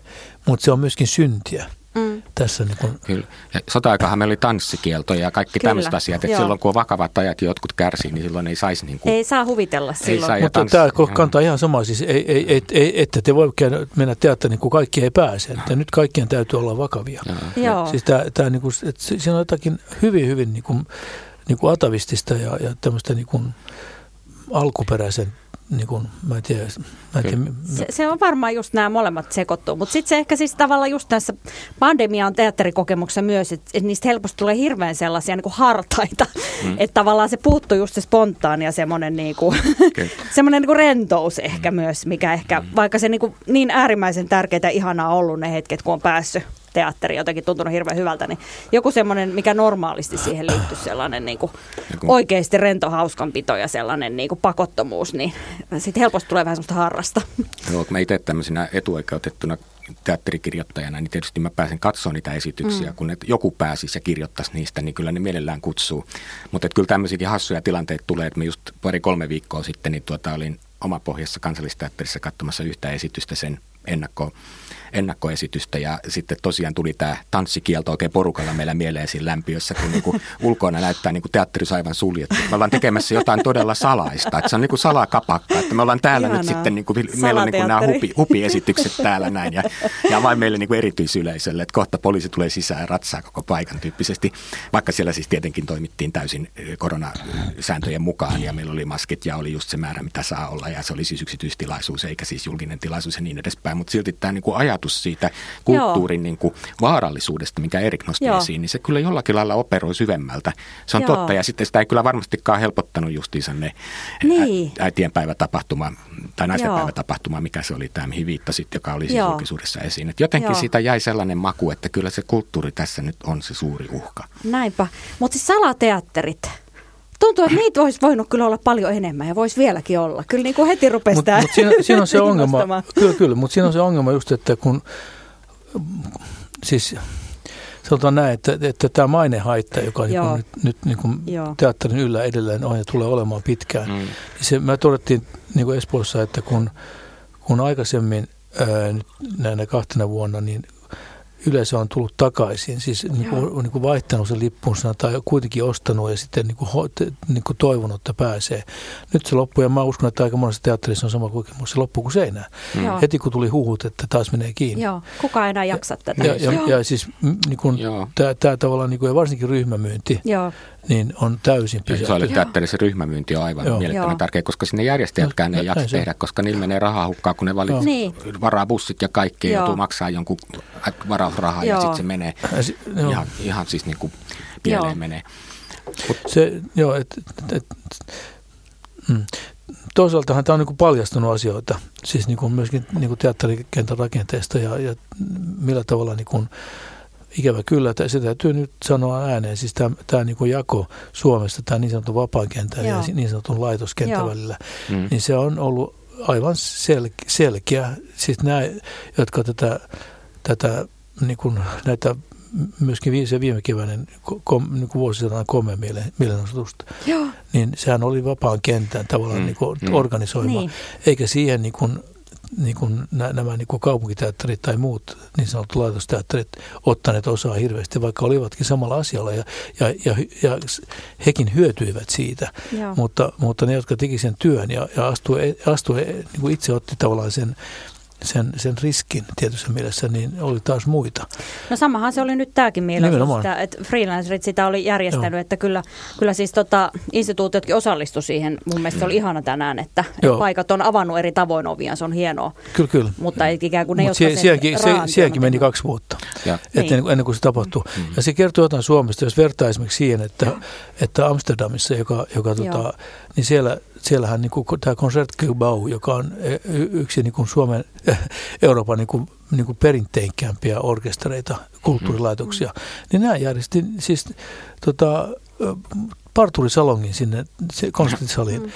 mutta se on myöskin syntiä. Mm. Tässä niin kun... Kyllä. Ja sota-aikahan meillä oli tanssikielto ja kaikki tämmöiset asiat, että joo, silloin kun on vakavat ajat ja jotkut kärsii, niin silloin ei saisi... Niin kuin... Ei saa huvitella silloin. Saa, mutta tämä kantaa ihan samaa, siis ei, ei, ei, ei, että te voi mennä teatteriin, kun kaikki ei pääse. Että nyt kaikkien täytyy olla vakavia. Joo. Siis tämä, tämä, niin kuin, että siinä on jotakin hyvin, hyvin niin kuin, niin kuin atavistista ja, ja tämmöistä niin kuin alkuperäisen... Niin kun, mä en tiedä, mä en tiedä. Se, se on varmaan just nämä molemmat sekoittuu, mutta sitten se ehkä siis tavallaan just tässä pandemiaan teatterikokemuksessa myös, että et niistä helposti tulee hirveän sellaisia niin kuin hartaita, mm. että tavallaan se puuttuu just se spontaani ja semmoinen niin kuin, semmoinen niin kuin rentous ehkä mm. myös, mikä ehkä, mm. vaikka se niin, kuin niin äärimmäisen tärkeää ja ihanaa ollut ne hetket, kun on päässyt teatteriin, jotenkin tuntunut hirveän hyvältä, niin joku semmoinen, mikä normaalisti siihen liittyy, sellainen niin kuin oikeasti rento hauskanpito ja sellainen niin kuin pakottomuus, niin sitten helposti tulee vähän semmoista harrasta. Joo, mä itse tämmöisenä etuoikeutettuna teatterikirjoittajana, niin tietysti mä pääsen katsoa niitä esityksiä. Mm. Kun et joku pääsisi ja kirjoittaisi niistä, niin kyllä ne mielellään kutsuu. Mutta kyllä tämmöisiäkin hassuja tilanteita tulee, että mä just pari-kolme viikkoa sitten niin tuota, olin Omapohjassa Kansallisteatterissa katsomassa yhtä esitystä, sen ennakko, ennakkoesitystä, ja sitten tosiaan tuli tämä tanssikielto oikein porukalla meillä mieleen siinä lämpiössä, kun niinku ulkona näyttää niinku teatterissa aivan suljettu. Me ollaan tekemässä jotain todella salaista, että se on niinku salakapakka, että me ollaan täällä ihanaa. Nyt sitten, niinku, meillä on niinku nämä hupi, hupiesitykset täällä näin, ja, ja vain meille niinku erityisyleisölle, että kohta poliisi tulee sisään ja ratsaa koko paikan tyyppisesti, vaikka siellä siis tietenkin toimittiin täysin koronasääntöjen mukaan, ja meillä oli maskit ja oli just se määrä, mitä saa olla, ja se oli siis yksityistilaisuus, eikä siis julkinen tilaisuus ja niin edespäin, mutta silti tämä niinku ajatus siitä kulttuurin niin kuin vaarallisuudesta, minkä Erik nosti Joo. esiin, niin se kyllä jollakin lailla operoi syvemmältä. Se on Joo. totta, ja sitten sitä ei kyllä varmastikaan helpottanut justiinsa ne niin. ä- äitienpäivätapahtuma tai naistenpäivätapahtuma, mikä se oli tämä, mihin viittasit, joka oli siis Joo. julkisuudessa esiin. Et jotenkin Joo. siitä jäi sellainen maku, että kyllä se kulttuuri tässä nyt on se suuri uhka. Näinpä, mutta siis salateatterit. Tuntuu, että niitä olisi voinut kyllä olla paljon enemmän ja voisi vieläkin olla. Kyllä niin kuin heti rupesi mut, mut siinä, siinä on se ongelma. Kyllä, kyllä, mutta siinä on se ongelma just, että kun, siis sanotaan näin, että, että tämä mainehaitta, joka niin nyt, nyt niin kuin teatterin yllä edelleen on ja tulee olemaan pitkään. Mm. Niin se, me todettiin niin kuin Espoossa, että kun, kun aikaisemmin ää, nyt näinä kahtena vuonna, niin yleisö on tullut takaisin, siis niin kuin, on niin kuin vaihtanut sen lippunsa tai kuitenkin ostanut ja sitten niin kuin, niin kuin toivonut, että pääsee. Nyt se loppuu, ja mä uskon, että aika monessa teatterissa on sama kokemus, se loppuu kuin seinään. Mm. Heti kun tuli huhut, että taas menee kiinni. Joo, kukaan enää jaksa tätä. Ja, ja, ja siis niin tämä tavallaan, niin kuin, ja varsinkin ryhmämyynti, Joo. niin on täysin pysähtynyt. Se oli teatterissa ryhmämyynti on aivan Joo. mielettömän Joo. tärkeä, koska sinne järjestäjätkään no, ei jaksa tehdä, koska niillä menee rahaa hukkaan, kun ne valit, niin. varaa bussit ja kaikki, ja joutuu maksaa jonkun varaa rahaa joo. ja sitten se menee ihan, ihan siis niin kuin pieleen joo. menee. Se, joo, et, et, et, mm. Toisaaltahan tämä on niin kuin paljastunut asioita, siis niin kuin myöskin niin kuin teatterikentän rakenteesta ja, ja millä tavalla niin kuin, ikävä kyllä, että se täytyy nyt sanoa ääneen, siis tämä, tämä niin kuin jako Suomesta, tämä niin sanotun vapaakentän ja niin sanotun laitoskentän joo. välillä, mm. niin se on ollut aivan sel- selkeä, siis nämä, jotka tätä, tätä niin kuin näitä myöskin viime keväinen kom, niin kuin vuosisadan komea mielenosoitusta, niin sehän oli vapaan kentän tavallaan mm. niin kuin organisoima, niin. eikä siihen niin kuin, niin kuin nämä niin kuin kaupunkiteatterit tai muut niin sanotut laitosteatterit ottaneet osaa hirveästi, vaikka olivatkin samalla asialla ja, ja, ja, ja hekin hyötyivät siitä, mutta, mutta ne, jotka teki sen työn ja, ja astui, astui, niin kuin itse otti tavallaan sen Sen, sen riskin tietyssä mielessä, niin oli taas muita. No samahan se oli nyt tämäkin mielessä, että freelancerit sitä oli järjestänyt, Joo. että kyllä, kyllä siis tota, instituutiotkin osallistui siihen. Mun mielestä se oli ihana tänään, että Joo. paikat on avannut eri tavoin oviaan, se on hienoa. Kyllä, kyllä. Mutta ei ikään kuin ne, jotka sen sielläkin, se, sielläkin meni kaksi vuotta ennen kuin, ennen kuin se tapahtui. Mm-hmm. Ja se kertoo jotain Suomesta, jos vertaa esimerkiksi siihen, että, että Amsterdamissa, joka, joka tota, niin siellä Siellähän niin kuin, tämä Concertgebouw, joka on yksi niin kuin Suomen, Euroopan niin kuin, niin kuin perinteikkäämpiä orkestereita, kulttuurilaitoksia, niin nämä järjesti siis tota, parturisalongin sinne konserttisaliin,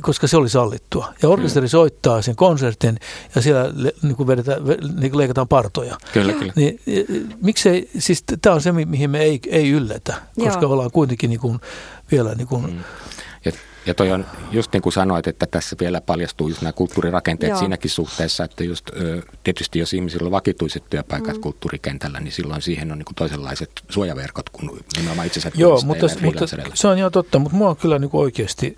koska se oli sallittua. Ja orkesteri soittaa sen konsertin ja siellä niin kuin vedetään, niin kuin leikataan partoja. Kyllä, kyllä. Niin, miksei, siis tämä on se, mihin me ei, ei yllätä, koska Joo. ollaan kuitenkin niin kuin, vielä... Niin kuin, ja toi on just niin kuin sanoit, että tässä vielä paljastuu just nämä kulttuurirakenteet Joo. siinäkin suhteessa, että just tietysti jos ihmisillä on vakituiset työpaikat mm. kulttuurikentällä, niin silloin siihen on niin kuin toisenlaiset suojaverkot kuin nimenomaan itsensä Joo, mutta, mutta se on ihan totta, mutta mua on kyllä niin kuin oikeasti,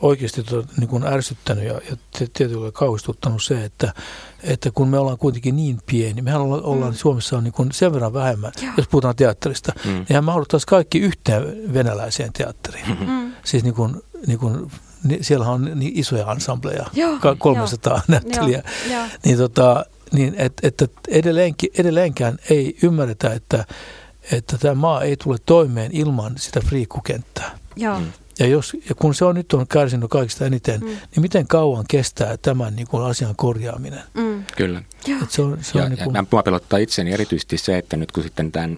oikeasti to, niin kuin ärsyttänyt ja, ja tietyllä kauhistuttanut se, että, että kun me ollaan kuitenkin niin pieni, mehän ollaan mm. Suomessa on niin kuin sen verran vähemmän, Joo. jos puhutaan teatterista, mm. niin hän mahdottaisiin kaikki yhteen venäläiseen teatteriin. Mm. Siis niin kuin, niin kuin, siellähän on niin isoja ansambleja, joo, kolmesataa näyttelijää, niin, tota, niin että et edelleenkin, edelleenkään ei ymmärretä, että, että tämä maa ei tule toimeen ilman sitä friikkukenttää. Joo. Mm. Ja, jos, ja kun se on nyt on kärsinyt kaikista eniten, mm. niin miten kauan kestää tämän niin kuin asian korjaaminen? Mm. Kyllä. Se on, se on ja, niin kuin... ja minä pelottaa itseni erityisesti se, että nyt kun sitten tämän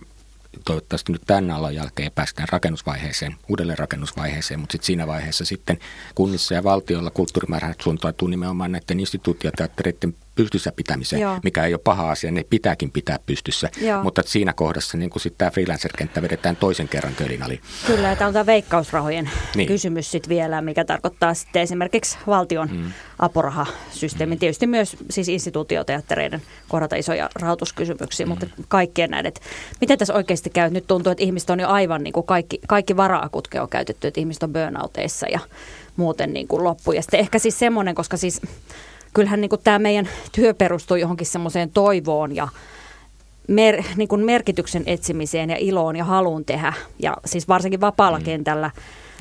toivottavasti nyt tämän alan jälkeen päästään rakennusvaiheeseen, uudelleen rakennusvaiheeseen, mutta sitten siinä vaiheessa sitten kunnissa ja valtiolla kulttuurimäärät suuntautuu nimenomaan näiden instituutioteattereiden pystyssä pitämiseen, Joo. mikä ei ole paha asia, ne pitääkin pitää pystyssä, Joo. mutta siinä kohdassa niin sitten tämä freelancer-kenttä vedetään toisen kerran kölin ali. Kyllä, ja tämä on tämä veikkausrahojen niin. kysymys sitten vielä, mikä tarkoittaa sitten esimerkiksi valtion mm. apurahasysteemin, mm. tietysti myös siis instituutioteattereiden kohdata isoja rahoituskysymyksiä, mm. mutta kaikkien näiden. Miten tässä oikeasti käy? Nyt tuntuu, että ihmiset on jo aivan niin kuin kaikki, kaikki vara-akutke on käytetty, että ihmiset on burnouteissa ja muuten niin kuin loppu. Ja sitten ehkä siis semmoinen, koska siis kyllähän niin kuin tämä meidän työ perustuu johonkin semmoiseen toivoon ja mer, niin kuin merkityksen etsimiseen ja iloon ja haluun tehdä. Ja siis varsinkin vapaalla kentällä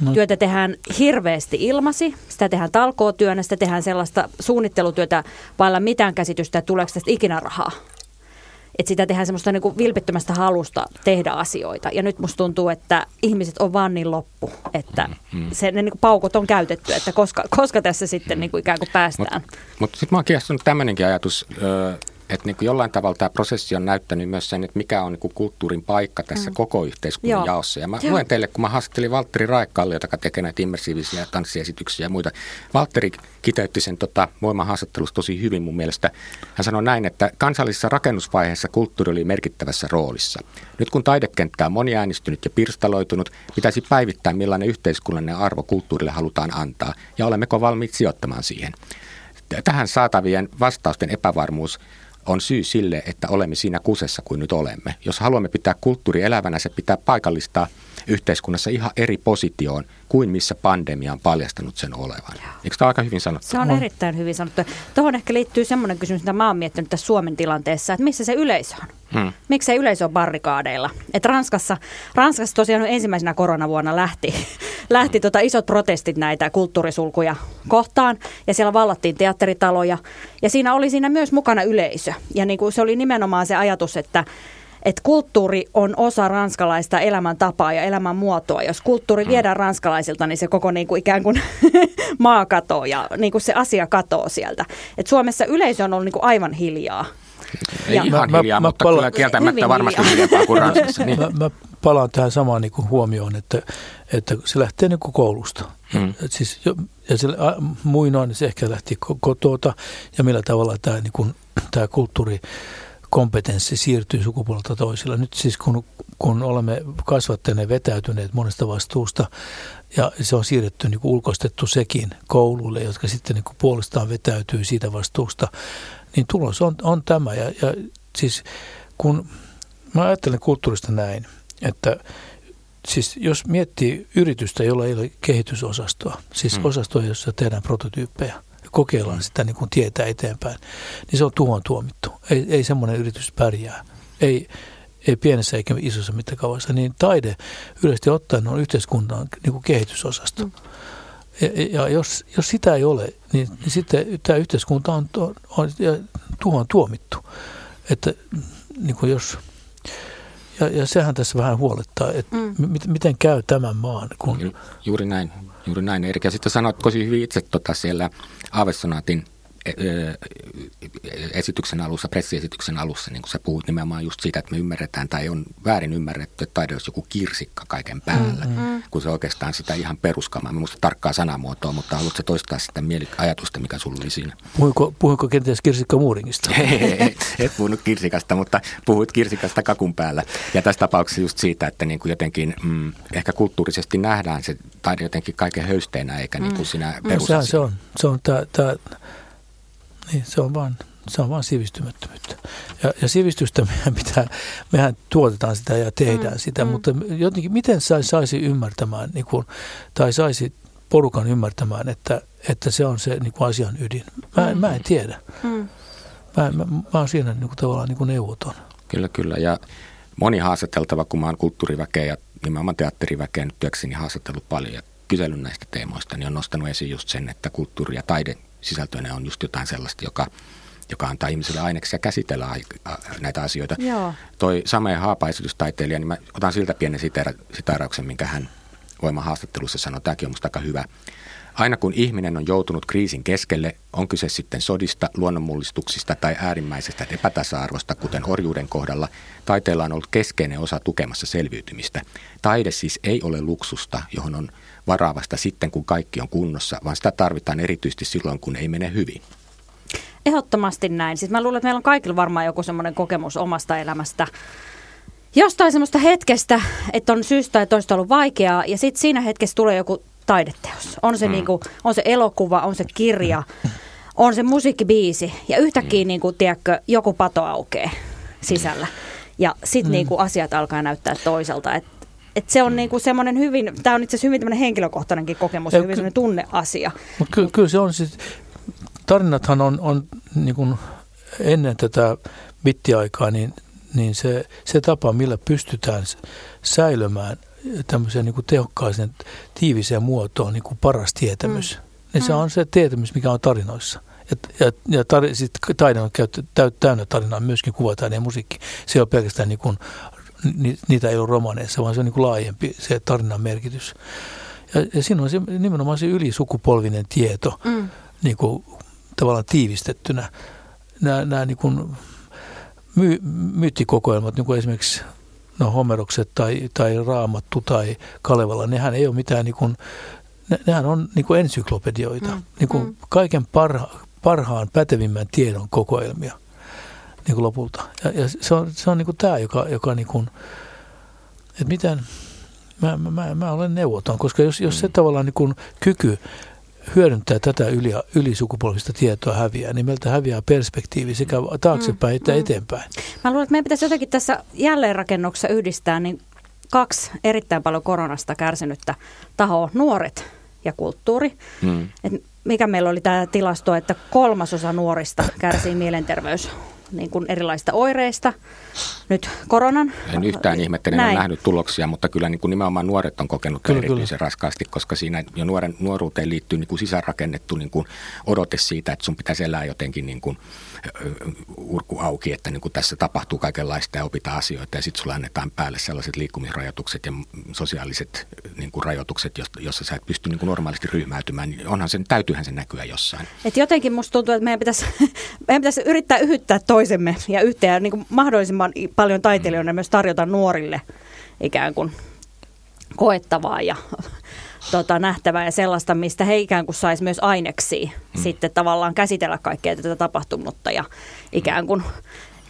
no. työtä tehdään hirveästi ilmasi. Sitä tehdään talkootyönä, sitä tehdään sellaista suunnittelutyötä vailla mitään käsitystä, että tuleeko tästä ikinä rahaa. Että sitä tehdään semmoista niin kuin vilpittömästä halusta tehdä asioita. Ja nyt musta tuntuu, että ihmiset on vaan niin loppu, että mm-hmm. se, ne niin kuin paukot on käytetty, että koska, koska tässä sitten niin kuin ikään kuin päästään. Mutta mut sitten mä oon kiinnostunut tämmöinenkin ajatus, että niin kuin jollain tavalla tämä prosessi on näyttänyt myös sen, että mikä on niin kuin kulttuurin paikka tässä mm. koko yhteiskunnan Joo. jaossa. Ja mä Joo. luen teille, kun mä haastattelin Valtteri Raekkaale, joka tekee näitä immersiivisiä tanssiesityksiä ja muita. Valtteri kiteytti sen tota, Voiman haastattelusta tosi hyvin mun mielestä. Hän sanoi näin, että kansallisessa rakennusvaiheessa kulttuuri oli merkittävässä roolissa. Nyt kun taidekenttä on moniäänistynyt ja pirstaloitunut, pitäisi päivittää millainen yhteiskunnallinen arvo kulttuurille halutaan antaa ja olemmeko valmiit sijoittamaan siihen. Tähän saatavien vastausten epävarmuus on syy sille, että olemme siinä kusessa kuin nyt olemme. Jos haluamme pitää kulttuuri elävänä, se pitää paikallistaa yhteiskunnassa ihan eri positioon kuin missä pandemia on paljastanut sen olevan. Eikö tämä aika hyvin sanottu? Se on erittäin hyvin sanottu. Tuohon ehkä liittyy semmoinen kysymys, mitä mä oon miettinyt tässä Suomen tilanteessa, että missä se yleisö on? Hmm. Miksi se yleisö on barrikaadeilla? Et Ranskassa, Ranskassa tosiaan ensimmäisenä koronavuonna lähti, lähti tota isot protestit näitä kulttuurisulkuja kohtaan ja siellä vallattiin teatteritaloja ja siinä oli siinä myös mukana yleisö ja niin kuin se oli nimenomaan se ajatus, että että kulttuuri on osa ranskalaista elämäntapaa ja elämänmuotoa. Jos kulttuuri viedään ranskalaisilta, niin se koko niin kuin ikään kuin maa katoo ja niin kuin se asia katoo sieltä. Et Suomessa yleisö on ollut niin kuin aivan hiljaa. Ei ja ihan mä, hiljaa, mä, mutta pala- kyllä kieltämättä varmasti hiljaa. hiljaa kuin Ranskassa. Niin. Mä, mä palaan tähän samaan niin kuin huomioon, että, että se lähtee niin kuin koulusta. Hmm. Siis, ja se, muinoin se ehkä lähti kotoota ja millä tavalla tämä, niin kuin, tämä kulttuuri kompetenssi siirtyy sukupuolelta toisilla. Nyt siis kun, kun olemme kasvattaneet, vetäytyneet monesta vastuusta ja se on siirretty, niin kuin ulkoistettu sekin kouluille, jotka sitten niin kuin puolestaan vetäytyy siitä vastuusta, niin tulos on, on tämä. Ja, ja siis kun mä ajattelen kulttuurista näin, että siis jos miettii yritystä, jolla ei ole kehitysosastoa, siis mm. osastoa, jossa tehdään prototyyppejä, kokeillaan sitä niin kuin tietä eteenpäin, niin se on tuhoon tuomittu. Ei, ei semmoinen yritys pärjää. Ei, ei pienessä eikä isossa mittakaavassa. Niin taide yleisesti ottaen on yhteiskunnan niin kuin kehitysosasto. Mm. Ja, ja jos, jos sitä ei ole, niin, niin sitten tämä yhteiskunta on, on, on tuhoon tuomittu. Että, niin kuin jos, ja, ja sehän tässä vähän huolettaa, että mm. m- miten käy tämän maan. Kun Juuri näin. Juuri näin, Erik. Ja sitten sanoit tosi hyvin itse tota siellä Aavesonaatin esityksen alussa, pressiesityksen alussa, niin kun sä puhut nimenomaan just siitä, että me ymmärretään tai on väärin ymmärretty, että taide olisi joku kirsikka kaiken päällä, mm-hmm. kun se oikeastaan sitä ihan peruskamaa. Mä muistan tarkkaa sanamuotoa, mutta haluatko toistaa sitä ajatusta, mikä sulla oli siinä? Puhuinko, puhuinko kenties kirsikka muuringista? Et puhunut kirsikasta, mutta puhuit kirsikasta kakun päällä. Ja tässä tapauksessa just siitä, että niin kuin jotenkin mm, ehkä kulttuurisesti nähdään se taide jotenkin kaiken höysteenä, eikä niin kuin sinä perusasiana. No, se on, se on tämä... Tää... Niin, se on vaan, se on vaan sivistymättömyyttä. Ja, ja sivistystä mehän pitää, mehän tuotetaan sitä ja tehdään mm, sitä, mm. mutta jotenkin miten saisi ymmärtämään, niin kuin, tai saisi porukan ymmärtämään, että, että se on se niin kuin asian ydin. Mä, mm. mä en tiedä. Mm. Mä, mä, mä oon siinä niin kuin, tavallaan niin kuin neuvoton. Kyllä, kyllä. Ja moni haastateltava, kun mä oon kulttuuriväkeä ja nimenomaan teatteriväkeä nyt työkseni haastatellut paljon ja kysellyt näistä teemoista, niin on nostanut esiin just sen, että kulttuuri ja taide sisältöinä on just jotain sellaista, joka, joka antaa ihmisille aineksia käsitellä näitä asioita. Joo. Toi Same Haapa, esitystaiteilija, niin mä otan siltä pienen siteerauksen, minkä hän Voiman haastattelussa sanoi. Tämäkin on musta aika hyvä. Aina kun ihminen on joutunut kriisin keskelle, on kyse sitten sodista, luonnonmullistuksista tai äärimmäisestä epätasa-arvosta, kuten orjuuden kohdalla, taiteella on ollut keskeinen osa tukemassa selviytymistä. Taide siis ei ole luksusta, johon on varaa vasta sitten, kun kaikki on kunnossa, vaan sitä tarvitaan erityisesti silloin, kun ei mene hyvin. Ehdottomasti näin. Siis mä luulen, että meillä on kaikilla varmaan joku semmoinen kokemus omasta elämästä. Jostain semmoista hetkestä, että on syystä tai toista ollut vaikeaa, ja sitten siinä hetkessä tulee joku taideteos. On se, mm. niinku, on se elokuva, on se kirja, on se musiikkibiisi, ja yhtäkkiä mm. niinku, tiedätkö, joku pato aukeaa sisällä. Ja sitten mm. niinku, asiat alkaa näyttää toiselta. Et, et se on mm. niinku, semmoinen hyvin, tämä on itse asiassa hyvin tämmöinen henkilökohtainenkin kokemus, ja hyvin ky- semmoinen tunneasia. Mutta kyllä ky- se on sit, tarinathan on, on niin kun ennen tätä bittiaikaa, niin niin se, se tapa, millä pystytään säilymään tämmöiseen niin kuin tehokkaaseen, tiiviseen muotoon niin kuin paras tietämys, mm. niin se on se tietämys, mikä on tarinoissa. Ja, ja, ja tar- sit taide on käyttä, täynnä tarinaa, myöskin kuvataide ja musiikki. Se ei ole pelkästään, niin kuin, ni, niitä ei ole romaneissa, vaan se on niin kuin laajempi se tarinan merkitys. Ja, ja siinä on se, nimenomaan se ylisukupolvinen tieto mm. niin kuin, tavallaan tiivistettynä. Nämä, nämä niin kuin My, myyttikokoelmat, niin kuin esimerkiksi no, Homerokset tai, tai Raamattu tai Kalevala, nehän ei ole mitään, niin kuin, ne, nehän on niin kuin ensyklopedioita, mm. niin kuin mm. kaiken parha, parhaan, pätevimmän tiedon kokoelmia niin kuin lopulta. Ja, ja se on, se on niin kuin tämä, joka, joka niin kuin, että miten, mä, mä, mä, mä olen neuvoton, koska jos, jos se tavallaan niin kuin kyky hyödyntää tätä yli, ylisukupolvista tietoa häviää, niin meiltä häviää perspektiivi sekä taaksepäin mm, että mm. eteenpäin. Mä luulen, että meidän pitäisi jotenkin tässä jälleenrakennuksessa yhdistää niin kaksi erittäin paljon koronasta kärsinyttä tahoa, nuoret ja kulttuuri. Mm. Et mikä meillä oli tämä tilasto, että kolmasosa nuorista kärsii mielenterveys niin kuin erilaisista oireista nyt koronan. En yhtään ihmettelen, en ole nähnyt tuloksia, mutta kyllä niin kuin nimenomaan nuoret on kokenut kyllä, erityisen kyllä. raskaasti, koska siinä jo nuoren, nuoruuteen liittyy niin kuin sisäänrakennettu niin kuin odote siitä, että sun pitäisi elää jotenkin niin kuin urku auki, että niin kuin tässä tapahtuu kaikenlaista ja opitaan asioita ja sitten sulla annetaan päälle sellaiset liikkumisrajoitukset ja sosiaaliset niin kuin rajoitukset, jossa sä et pysty niin kuin normaalisti ryhmäytymään, niin onhan sen, täytyyhän sen näkyä jossain. Et jotenkin musta tuntuu, että meidän pitäisi, meidän pitäisi yrittää yhyttää toisemme ja yhteen niin kuin mahdollisimman paljon taiteilijoina myös tarjota nuorille ikään kuin koettavaa ja tota, nähtävää ja sellaista, mistä he ikään kuin saisi myös aineksia mm. sitten tavallaan käsitellä kaikkea tätä tapahtunutta ja ikään kuin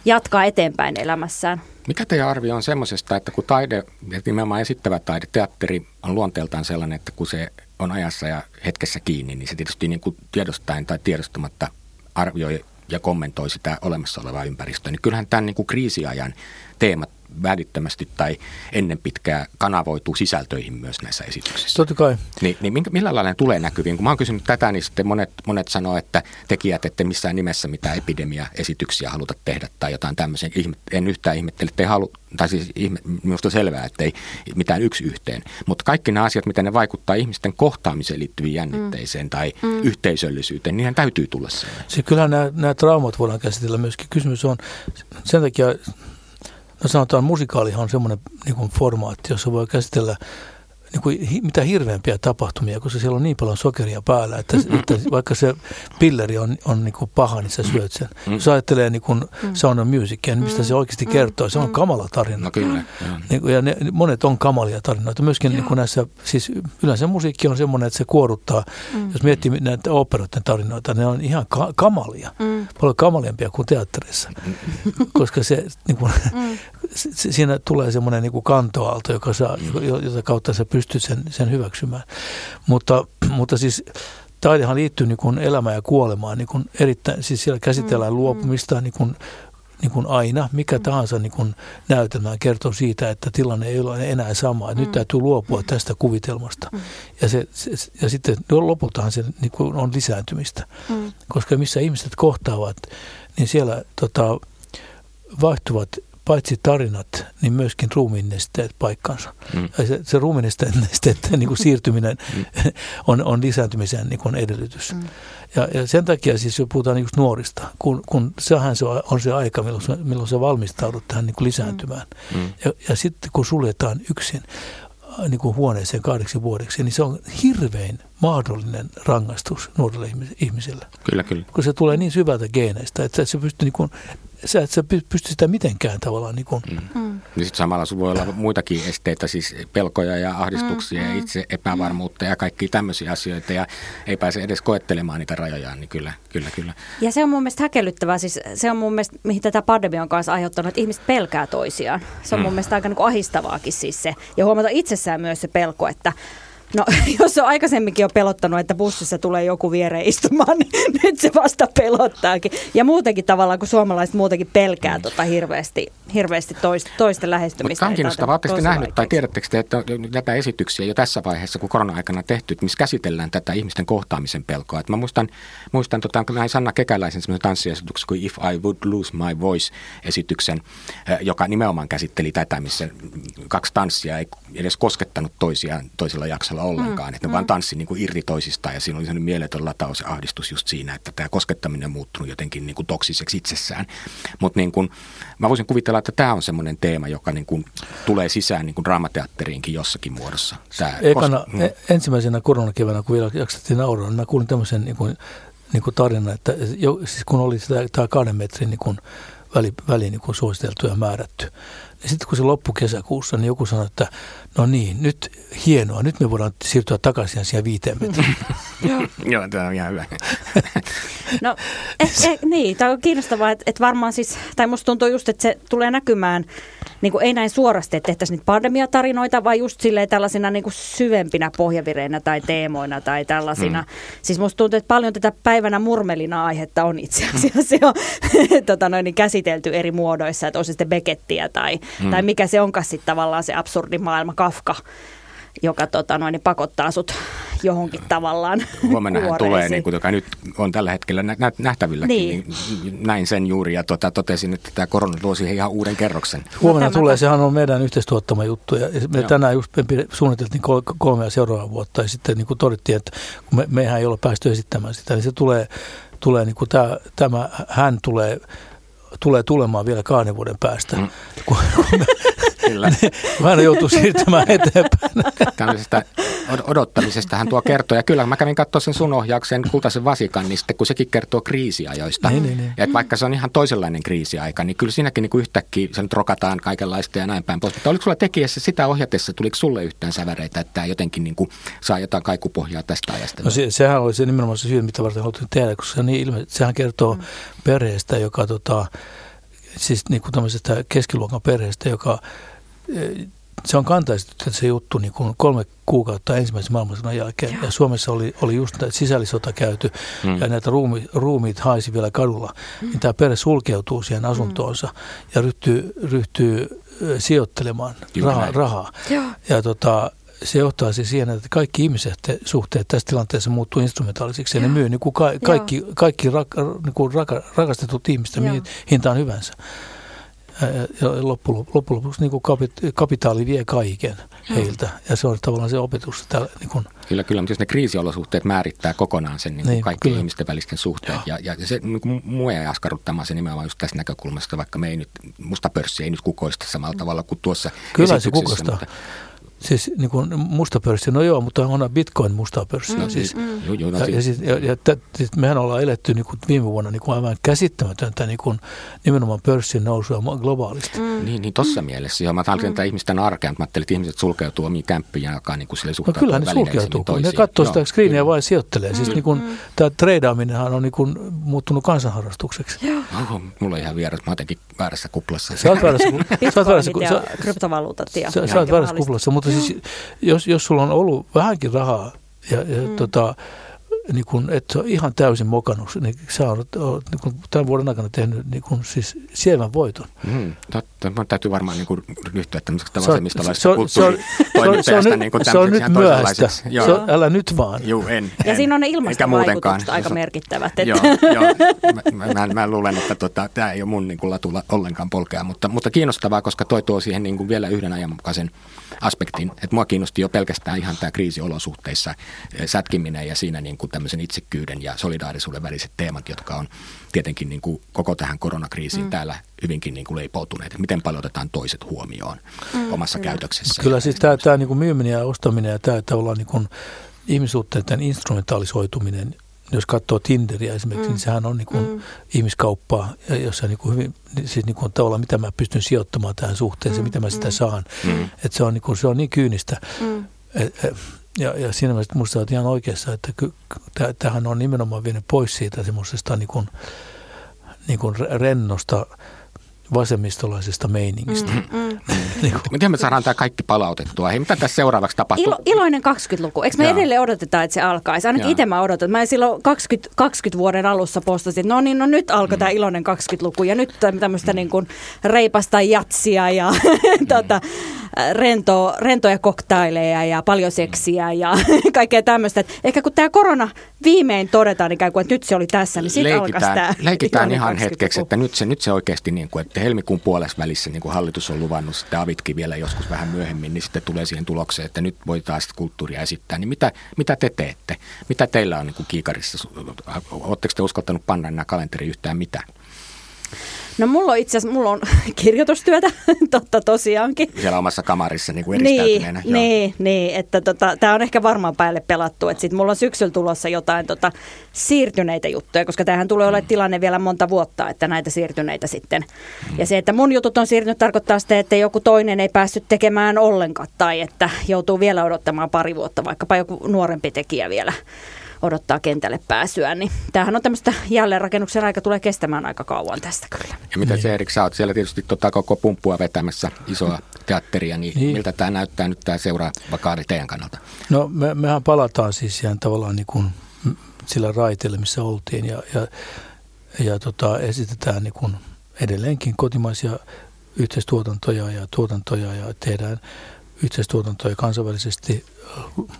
jatkaa eteenpäin elämässään. Mikä teidän arvio on semmoisesta, että kun taide, nimenomaan esittävä taide, teatteri on luonteeltaan sellainen, että kun se on ajassa ja hetkessä kiinni, niin se tietysti niin kuin tiedostaen tai tiedostamatta arvioi ja kommentoi sitä olemassa olevaa ympäristöä, niin kyllähän tämän niin kuin kriisiajan teemat välittömästi tai ennen pitkää kanavoituu sisältöihin myös näissä esityksissä. Totta kai. Ni, niin millä lailla ne tulee näkyviin? Kun mä oon kysynyt tätä, niin sitten monet, monet sanoo, että tekijät ette missään nimessä mitään epidemia-esityksiä haluta tehdä tai jotain tämmöisen. En yhtään ihmettele, että ei halu, tai siis ihme, minusta on selvää, että ei mitään yksi yhteen. Mutta kaikki nämä asiat, miten ne vaikuttaa ihmisten kohtaamiseen liittyviin jännitteiseen mm. tai mm. yhteisöllisyyteen, niinhän täytyy tulla siihen. Se, kyllähän nämä, nämä traumat voidaan käsitellä myöskin. Kysymys on sen takia... No sanotaan, musikaalihan on semmoinen niin kuin formaatti, jossa voi käsitellä niin kuin, hi, mitä hirveämpiä tapahtumia, koska siellä on niin paljon sokeria päällä, että, että vaikka se pilleri on, on niin kuin paha, niin sä syöt sen. Jos ajattelee niin kuin Sound of Musicia, niin mistä se oikeasti kertoo, se on kamala tarina. No kyllä. Niin kuin, ja ne, monet on kamalia tarinoita. Myöskin niin kuin näissä, siis yleensä musiikki on semmoinen, että se kuoruttaa, mm. jos miettii näitä operoiden tarinoita, ne on ihan ka- kamalia. Mm. Paljon kamaliampia kuin teatterissa, koska se... Niin kuin, siinä tulee semmoinen niin kuin kantoaalto, joka saa, jota kautta sä pystyt sen, sen hyväksymään. Mutta, mutta siis taidehan liittyy niin kuin elämään ja kuolemaan. Niin kuin erittäin, siis siellä käsitellään mm-hmm. luopumista niin kuin, niin kuin aina. Mikä mm-hmm. tahansa niin kuin näytelmään kertoo siitä, että tilanne ei ole enää sama. Nyt mm-hmm. täytyy luopua tästä kuvitelmasta. Mm-hmm. Ja, se, se, ja sitten lopultahan se niin kuin on lisääntymistä. Mm-hmm. Koska missä ihmiset kohtaavat, niin siellä tota, vaihtuvat paitsi tarinat, niin myöskin ruumiinnesteet paikkansa. Mm. Se, se ruumiinnesteiden niin kuin siirtyminen on, on lisääntymisen niin kuin edellytys. Mm. Ja, ja sen takia siis puhutaan just nuorista, kun, kun sehän se on se aika, milloin, milloin sä valmistaudut tähän niin kuin lisääntymään. Mm. Ja, ja sitten kun suljetaan yksin, niin kuin huoneeseen kahdeksi vuodeksi, niin se on hirvein mahdollinen rangaistus nuorille ihmisille. Kyllä, kyllä. Kun se tulee niin syvältä geeneistä, että et sä, niin kuin, sä et sä pysty sitä mitenkään tavallaan. Niin kuin. Mm. Niin samalla sinulla voi olla muitakin esteitä, siis pelkoja ja ahdistuksia mm, ja itse epävarmuutta mm. ja kaikkia tämmöisiä asioita ja ei pääse edes koettelemaan niitä rajojaan, niin kyllä, kyllä, kyllä. Ja se on mun mielestä häkellyttävää, siis se on mun mielestä, mihin tätä pandemia on kanssa aiheuttanut, että ihmiset pelkää toisiaan. Se on mm. mun mielestä aika niin kuin ahistavaakin siis se ja huomata itsessään myös se pelko, että no, jos on aikaisemminkin jo pelottanut, että bussissa tulee joku viereen istumaan, niin nyt se vasta pelottaakin. Ja muutenkin tavallaan, kun suomalaiset muutenkin pelkää tota hirveästi, hirveästi toisten lähestymistä. Mutta kankinusta, oletteko te nähnyt tai tiedättekö te, että näitä esityksiä jo tässä vaiheessa, kun korona-aikana tehty, missä käsitellään tätä ihmisten kohtaamisen pelkoa. Et mä muistan, muistan tota, näin Sanna Kekäläisen semmoisen tanssiesityksen kuin If I Would Lose My Voice-esityksen, joka nimenomaan käsitteli tätä, missä kaksi tanssia ei edes koskettanut toisiaan toisella jaksolla ollenkaan, mm, että ne mm. vaan tanssi niin kuin irti toisistaan ja siinä oli sellainen mieletön lataus ja ahdistus just siinä, että tämä koskettaminen on muuttunut jotenkin niin kuin toksiseksi itsessään. Mutta niin kuin, mä voisin kuvitella, että tämä on semmoinen teema, joka niin kuin tulee sisään niin kuin draamateatteriinkin jossakin muodossa. Tää Ekana, kos- e- ensimmäisenä koronakeväänä, kun vielä jaksattiin nauraa, niin mä kuulin tämmöisen niin kuin, niin kuin tarina, että jo, siis kun oli tämä kahden metrin niin kuin väli, väli niin kuin suositeltu ja määrätty. Ja sitten kun se loppui kesäkuussa, niin joku sanoi, että no niin, nyt hienoa, nyt me voidaan siirtyä takaisin siihen viiteen metriin. Joo, tämä on ihan hyvä. No, eh, eh, niin, tämä on kiinnostavaa, että et varmaan siis, tai musta tuntuu just, että se tulee näkymään, niin kuin ei näin suorasti, että tehtäisiin niitä pandemiatarinoita, vaan just silleen tällaisina niin kuin syvempinä pohjavireinä tai teemoina tai tällaisina. Mm. Siis musta tuntuu, että paljon tätä päivänä murmelina aihetta on itse asiassa. Se on tota noin, käsitelty eri muodoissa, että on se sitten Beckettiä tai Mm. tai mikä se onkaan sitten tavallaan se absurdi maailma, Kafka, joka tota, noin, pakottaa sut johonkin tavallaan Huomennahan tulee, niin kuin, joka nyt on tällä hetkellä nä- nähtävilläkin, niin. Niin, näin sen juuri ja tota, totesin, että tämä korona tuo siihen ihan uuden kerroksen. Huomenna no, tulee, tämän... sehän on meidän yhteistuottama juttu ja me Joo. tänään just suunniteltiin kolmea seuraavaa vuotta ja sitten niin kuin todettiin, että kun me, mehän ei ole päästy esittämään sitä, niin se tulee, tulee niin kuin tämä, tämä hän tulee tulee tulemaan vielä kahden vuoden päästä, mm. kun, kun me, Kyllä. Mä joutuu siirtämään eteenpäin. Tällaisesta odottamisesta hän tuo kertoo. Ja kyllä mä kävin katsoa sen sun ohjauksen Kultaisen vasikan, niin sitten kun sekin kertoo kriisiajoista. Niin, niin, niin. Ja vaikka se on ihan toisenlainen kriisiaika, niin kyllä siinäkin niin kuin yhtäkkiä sen rokataan kaikenlaista ja näin päin pois. Mutta oliko sulla tekijässä sitä ohjatessa, tuliko sulle yhtään säväreitä, että tämä jotenkin niin kuin saa jotain kaikupohjaa tästä ajasta? No se, sehän oli se nimenomaan se syy, mitä varten haluttiin tehdä, koska se niin ilme, sehän kertoo mm. perheestä, joka tota, siis niin kuin tämmöisestä keskiluokan perheestä, joka... Se on kantaisesti se juttu niin kuin kolme kuukautta ensimmäisen maailmansodan jälkeen. Joo. Ja Suomessa oli, oli just sisällissota käyty mm. ja näitä ruumi, ruumiit haisi vielä kadulla. Mm. Niin tämä perhe sulkeutuu siihen asuntoonsa mm. ja ryhtyy, ryhtyy sijoittelemaan rahaa. rahaa. Ja tota, se johtaa siis siihen, että kaikki ihmiset suhteet tässä tilanteessa muuttuu instrumentaalisiksi. Ja, ja ne myy niin kuin ka- kaikki, kaikki rak- niin kuin raka- rakastetut ihmistä mihin hintaan hyvänsä. Ja loppu, loppu lopuksi niin kuin kapitaali vie kaiken heiltä ja se on tavallaan se opetus. Täällä, niin kuin. Kyllä, kyllä, mutta jos ne kriisiolosuhteet määrittää kokonaan sen niin niin, kaikkien kyllä. ihmisten välisten suhteet ja, ja se niin mua ei askarruttamaan se nimenomaan just tässä näkökulmasta, vaikka me ei nyt, musta pörssi ei nyt kukoista samalla tavalla kuin tuossa kyllä esityksessä. Kyllä se kukoistaa. Siis niin kuin musta pörssi, no joo, mutta onhan Bitcoin musta pörssi. Mm, siis, mm. Joo, joo, ja, siis, ja, ja t- t- mehän ollaan eletty niin kuin viime vuonna niin kuin aivan käsittämätöntä niin kuin nimenomaan pörssin nousua globaalisti. Mm. Niin, niin tossa mm. mielessä. Joo, mä ajattelin mm. tätä ihmisten arkea, mutta mä ajattelin, että ihmiset sulkeutuu omiin kämppiin, joka niin kuin sille suhtautuu no, välineisiin toisiin. Kyllähän ne sulkeutuu, ne katsoo sitä skriiniä vaan sijoittelee. Mm. Siis niin kuin mm. tämä treidaaminenhan on niin kuin muuttunut kansanharrastukseksi. Oho, mulla on ihan vieras, mä jotenkin väärässä kuplassa. Sä oot väärässä kuplassa. Kryptovaluutat ja väärässä kuplassa, mutta siis, jos, jos sulla on ollut vähänkin rahaa, ja, ja mm. tota, niin kun, et sä ole ihan täysin mokannut, niin sä olet niin tämän vuoden aikana tehnyt niin kun, siis sievän voiton. Mm, totta. Mä täytyy varmaan niin kun, ryhtyä tämmöisestä vasemmistolaisesta kulttuuritoimittajasta niin tämmöiseksi ihan toisenlaiseksi. Se on älä nyt vaan. Juu, en, en. Ja siinä on ne ilmastovaikutukset aika merkittävät. Joo, joo. Mä, mä, mä luulen, että tota, tämä ei ole mun niin kun, latulla ollenkaan polkea, mutta, mutta kiinnostavaa, koska toi tuo siihen niin kun, vielä yhden ajanmukaisen aspektin. Että mua kiinnosti jo pelkästään ihan tämä kriisiolosuhteissa sätkiminen ja siinä niin kuin tämmöisen itsekkyyden ja solidaarisuuden väliset teemat, jotka on tietenkin niin kuin koko tähän koronakriisiin mm. täällä hyvinkin niin kuin leipoutuneet. Miten paljon otetaan toiset huomioon mm. omassa mm. käytöksessä? Kyllä siis tämä, tämä niin kuin myyminen ja ostaminen ja tämä tavallaan niin kuin ihmissuhteiden instrumentaalisoituminen, jos katsoo Tinderia esimerkiksi, mm. niin sehän on niin kuin mm. ihmiskauppaa, jossa niin kuin hyvin, siis niin kuin tavallaan mitä mä pystyn sijoittamaan tähän suhteeseen, mm. mitä mä sitä saan. Mm. Että se on niin kuin, se on niin kyynistä. Mm. Ja, ja siinä mielessä minusta olet ihan oikeassa, että ky, tämähän on nimenomaan vienyt pois siitä semmoisesta niin kuin, niin kuin rennosta vasemmistolaisesta meiningistä. Mm, mm. niin kuin. Miten me saadaan tämä kaikki palautettua? Hei, mitä tässä seuraavaksi tapahtuu? Ilo, iloinen kaksikymmentäluku. Eikö me Jaa. edelleen odoteta, että se alkaisi? Ainakin itse mä odotan. Mä silloin kaksikymmentä, kaksikymmentä vuoden alussa postasin, että no niin, no nyt alkoi mm. tämä iloinen kaksikymmentäluku. Ja nyt tämmöistä mm. niin kuin reipasta jatsia ja mm. tota, rento, rentoja koktaileja ja paljon seksiä mm. ja kaikkea tämmöistä. Et ehkä kun tämä korona viimein todetaan ikään kuin, että nyt se oli tässä, niin siitä alkaisi tämä. Leikitään ihan hetkeksi, että nyt se, nyt se oikeasti niin kuin, että helmikuun puolessa välissä, niin kuin hallitus on luvannut, sitten avitkin vielä joskus vähän myöhemmin, niin sitten tulee siihen tulokseen, että nyt voidaan sitten kulttuuria esittää. Niin mitä, mitä te teette? Mitä teillä on niin kuin kiikarissa? Oletteko te uskaltanut panna nämä kalenteri yhtään mitään? No mulla on itse asiassa, mulla on kirjoitustyötä, totta tosiaankin. Siellä omassa kamarissa niin kuin eristäytyneenä. Niin, niin, niin, että tota, tää on ehkä varmaan päälle pelattu, että sit mulla on syksyllä tulossa jotain tota, siirtyneitä juttuja, koska tämähän tulee mm. olemaan tilanne vielä monta vuotta, että näitä siirtyneitä sitten. Mm. Ja se, että mun jutut on siirtynyt, tarkoittaa sitä, että joku toinen ei päässyt tekemään ollenkaan, tai että joutuu vielä odottamaan pari vuotta, vaikkapa joku nuorempi tekijä vielä odottaa kentälle pääsyä, niin tämähän on tämmöistä jälleenrakennuksen aika, tulee kestämään aika kauan tästä kyllä. Ja mitä se, Erik, sä oot siellä tietysti tota koko pumppua vetämässä isoa teatteria, niin, niin miltä tämä näyttää nyt tämä seuraava kaari teidän kannalta? No me, mehän palataan siis ihan tavallaan niin kuin sillä raiteella, missä oltiin ja, ja, ja tota, esitetään niin kuin edelleenkin kotimaisia yhteistuotantoja ja tuotantoja ja tehdään yhteistuotantoja kansainvälisesti,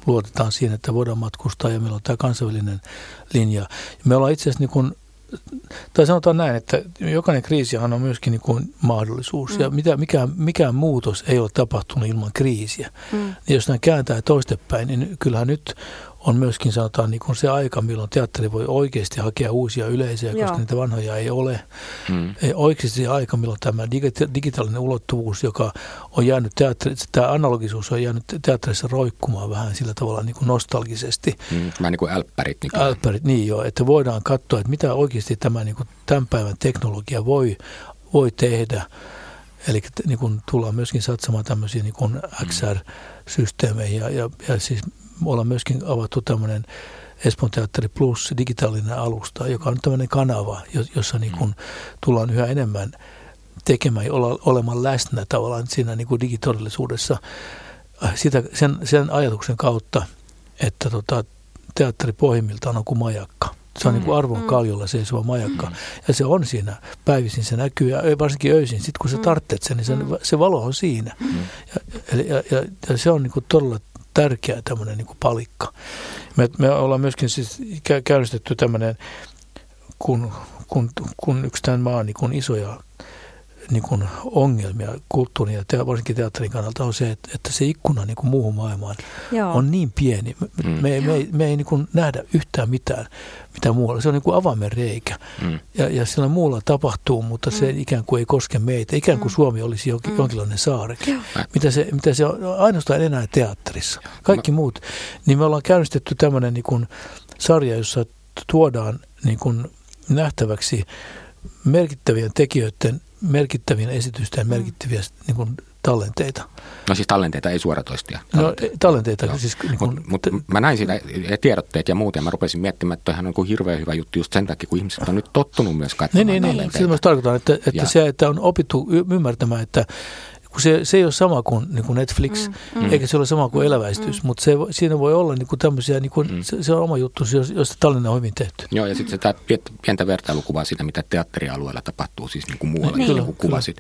luotetaan siihen, että voidaan matkustaa ja meillä on tämä kansainvälinen linja. Me ollaan itse asiassa, niin kuin, tai sanotaan näin, että jokainen kriisihan on myöskin niin kuin mahdollisuus mm. ja mitä, mikään, mikään muutos ei ole tapahtunut ilman kriisiä. Mm. Jos nämä kääntää toistepäin, niin kyllähän nyt on myöskin sanotaan niin kuin se aika, milloin teatteri voi oikeasti hakea uusia yleisöjä, koska Joo. niitä vanhoja ei ole. Mm. Oikeasti se aika, milloin tämä digita- digitaalinen ulottuvuus, joka on jäänyt teatterissa, tämä analogisuus on jäänyt teatterissa roikkumaan vähän sillä tavalla niin kuin nostalgisesti. Mm. Mä niin kuin älppärit. Niin kuin. Älppärit, niin joo. Että voidaan katsoa, että mitä oikeasti tämä, niin kuin tämän päivän teknologia voi, voi tehdä. Eli niin kuin tullaan myöskin satsamaan tämmöisiä niin kuin X R-systeemeihin ja, ja, ja siis ollaan myöskin avattu tämmöinen Espoon Teatteri Plus digitaalinen alusta, joka on tämmöinen kanava, jossa niin kuin tullaan yhä enemmän tekemään ja olemaan läsnä tavallaan siinä niin kuin digitodellisuudessa sitä, sen, sen ajatuksen kautta, että tota, teatteri pohjimmiltaan on kuin majakka. Se on niin kuin arvon kaljolla seisova majakka. Ja se on siinä. Päivisin se näkyy ja varsinkin öisin. Sitten kun sä tarvitset sen, niin se, se valo on siinä. Ja, ja, ja, ja se on niin kuin todella tärkeä tämmöinen niin kuin palikka. Me, me ollaan myöskin siis käynnistetty tämmöinen, kun, kun, kun yksi tämän maan niin kuin isoja niin kuin ongelmia kulttuurin ja te, varsinkin teatterin kannalta on se, että, että se ikkuna niin kuin muuhun maailmaan Joo. on niin pieni. Me, mm. me, me, me ei niin kuin nähdä yhtään mitään, mitä muualla. Se on niin kuin avaimen reikä. Mm. Ja, ja sillä muulla tapahtuu, mutta se mm. ikään kuin ei koske meitä. Ikään kuin mm. Suomi olisi jonkin, mm. jonkinlainen saareke. Mitä se, mitä se on ainoastaan enää teatterissa. Kaikki Mä... muut. Niin me ollaan käynnistetty tämmöinen niin kuin sarja, jossa tuodaan niin kuin nähtäväksi merkittävien tekijöiden merkittävien esitysten merkittäviä niin kuin tallenteita. No siis tallenteita, ei suoratoistia. Tallenteita. No tallenteita. No. Siis, niin kun... Mutta mut, mä näin siinä tiedotteet ja muuten, mä rupesin miettimään, että toihan on kuin hirveän hyvä juttu just sen takia, kun ihmiset on nyt tottunut myös katsomaan niin, tallenteita. Niin, niin. Sitä myös tarkoitan, että, että se, että on opittu ymmärtämään, että Se, se ei ole sama kuin, niin kuin Netflix, mm. eikä se ole sama kuin eläväistys, mm. mutta se, siinä voi olla niin kuin tämmöisiä, niin kuin, mm. se, se on oma juttu, jos, jos tallenne on hyvin tehty. Joo, ja sitten se tämä pientä vertailukuvaa siitä, mitä teatterialueella tapahtuu, siis niin kuin muualla, niin, niin kuin kuvasit.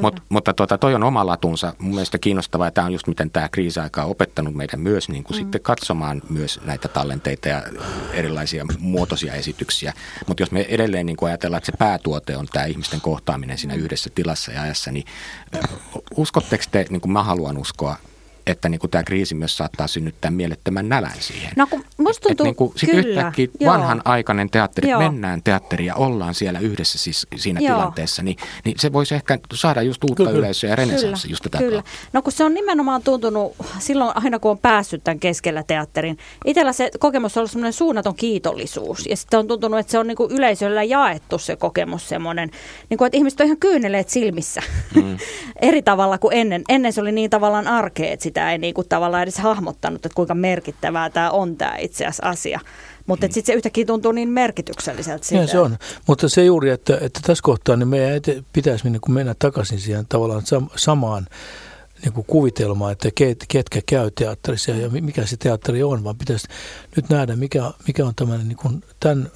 Mut, mutta tuota, toi on oma latunsa, mun mielestä kiinnostavaa, ja tämä on just miten tämä kriisiaika on opettanut meidän myös niin kuin mm. sitten katsomaan myös näitä tallenteita ja erilaisia muotoisia esityksiä. Mutta jos me edelleen niin kuin ajatellaan, että se päätuote on tämä ihmisten kohtaaminen siinä yhdessä tilassa ja ajassa, niin uskotteko te, niin kuin mä haluan uskoa, että niin kuin tämä kriisi myös saattaa synnyttää mielettömän nälän siihen. No kun musta tuntuu, niin kuin, sit kyllä. yhtäkkiä Joo. vanhanaikainen teatteri, Joo. mennään teatteriin ja ollaan siellä yhdessä siis siinä Joo. tilanteessa, niin, niin se voisi ehkä saada just uutta kyllä. yleisöä ja renesanssia just tätä. Kyllä. No kun se on nimenomaan tuntunut silloin aina kun on päässyt tämän keskellä teatterin. Itsellä se kokemus on ollut semmoinen suunnaton kiitollisuus ja sitten on tuntunut, että se on niin kuin yleisöllä jaettu se kokemus semmoinen, niin kuin, että ihmiset on ihan kyyneleet silmissä mm. eri tavalla kuin ennen. Ennen se oli niin tavallaan arkea, että sitä ei niin kuin tavallaan edes hahmottanut, että kuinka merkittävää tämä on tämä itse asiassa asia. Mutta sitten se yhtäkkiä tuntuu niin merkitykselliseltä siitä. Ja se on, mutta se juuri, että, että tässä kohtaa niin meidän ete, pitäisi mennä, kun mennä takaisin siihen tavallaan samaan niin kuin kuvitelmaan, että ketkä käy teatterissa ja mikä se teatteri on, vaan pitäisi nyt nähdä, mikä, mikä on tämän, niin kuin, tämän,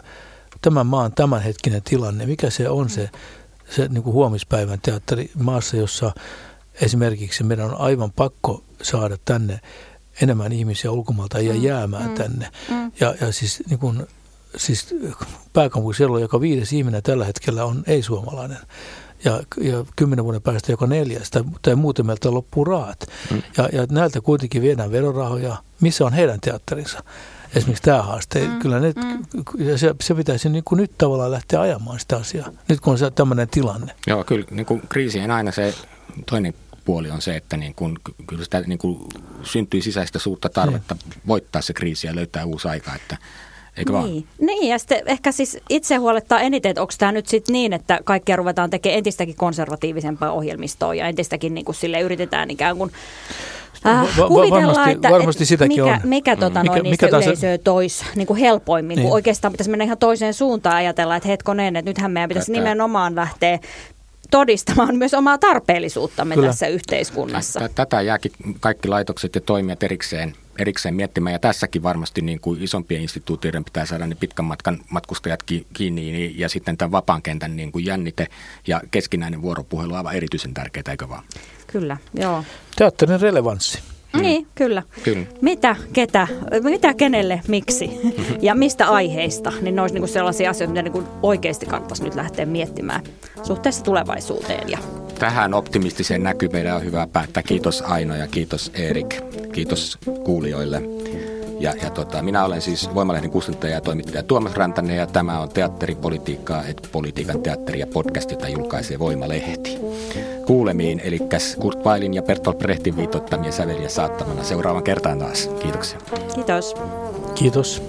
tämän maan tämänhetkinen tilanne, mikä se on se, se niin kuin huomispäivän teatteri maassa, jossa esimerkiksi meidän on aivan pakko saada tänne enemmän ihmisiä ulkomailta ja jäämään mm, tänne. Mm. Ja, ja siis, niin kun, siis pääkaupunkiseudulla joka viides ihminen tällä hetkellä on ei-suomalainen. Ja, ja kymmenen vuoden päästä joka neljäs, tai, tai muuten meiltä loppuu rahat. Mm. Ja, ja näiltä kuitenkin viedään verorahoja. Missä on heidän teatterinsa? Esimerkiksi tämä haaste. Mm, Kyllä ne, mm. se, se pitäisi niin kuin nyt tavallaan lähteä ajamaan sitä asiaa, nyt kun on tämmöinen tilanne. Joo, kyllä niin kuin kriisien aina se toinen puoli on se, että niin kun, kyllä sitä niin kun syntyy sisäistä suurta tarvetta mm. voittaa se kriisi ja löytää uusi aika, että eikö niin. vaan? Niin, ja sitten ehkä siis itse huolettaa eniten, että onko tämä nyt sitten niin, että kaikkia ruvetaan tekemään entistäkin konservatiivisempaa ohjelmistoa ja entistäkin niin kuin sille yritetään ikään kuin äh, kuvitellaan, varmasti, että varmasti et mikä, mikä, tota, mm. noin, mikä, mikä yleisöä toisi niin kuin helpoimmin, niin. kun oikeastaan pitäisi mennä ihan toiseen suuntaan ajatella, että hetkonen, että nythän meidän pitäisi Tätä. nimenomaan lähteä todistamaan myös omaa tarpeellisuuttamme Kyllä. tässä yhteiskunnassa. Tätä jääkin kaikki laitokset ja toimijat erikseen, erikseen miettimään, ja tässäkin varmasti niin kuin isompien instituutioiden pitää saada ne pitkän matkan matkustajat kiinni, ja sitten tämän vapaan kentän niin kuin jännite ja keskinäinen vuoropuhelu on aivan erityisen tärkeää, eikö vaan? Kyllä, joo. Teatterin relevanssi. Mm. Niin, kyllä. kyllä. Mitä, ketä, mitä, kenelle, miksi ja mistä aiheista, niin ne olisi niinku sellaisia asioita, mitä niinku oikeasti kannattaisi nyt lähteä miettimään suhteessa tulevaisuuteen. Ja. Tähän optimistiseen näkymään on hyvä päättää. Kiitos Aino ja kiitos Erik. Kiitos kuulijoille. Ja, ja tota, minä olen siis Voimalehden kustantaja ja toimittaja Tuomas Rantanen, ja tämä on Teatteripolitiikkaa, et politiikan teatteri ja podcast, jota julkaisee Voimalehti. Kuulemiin, eli Kurt Weillin ja Bertolt Brechtin viitoittamia säveliä saattamana seuraavan kertaan taas. Kiitoksia. Kiitos. Kiitos.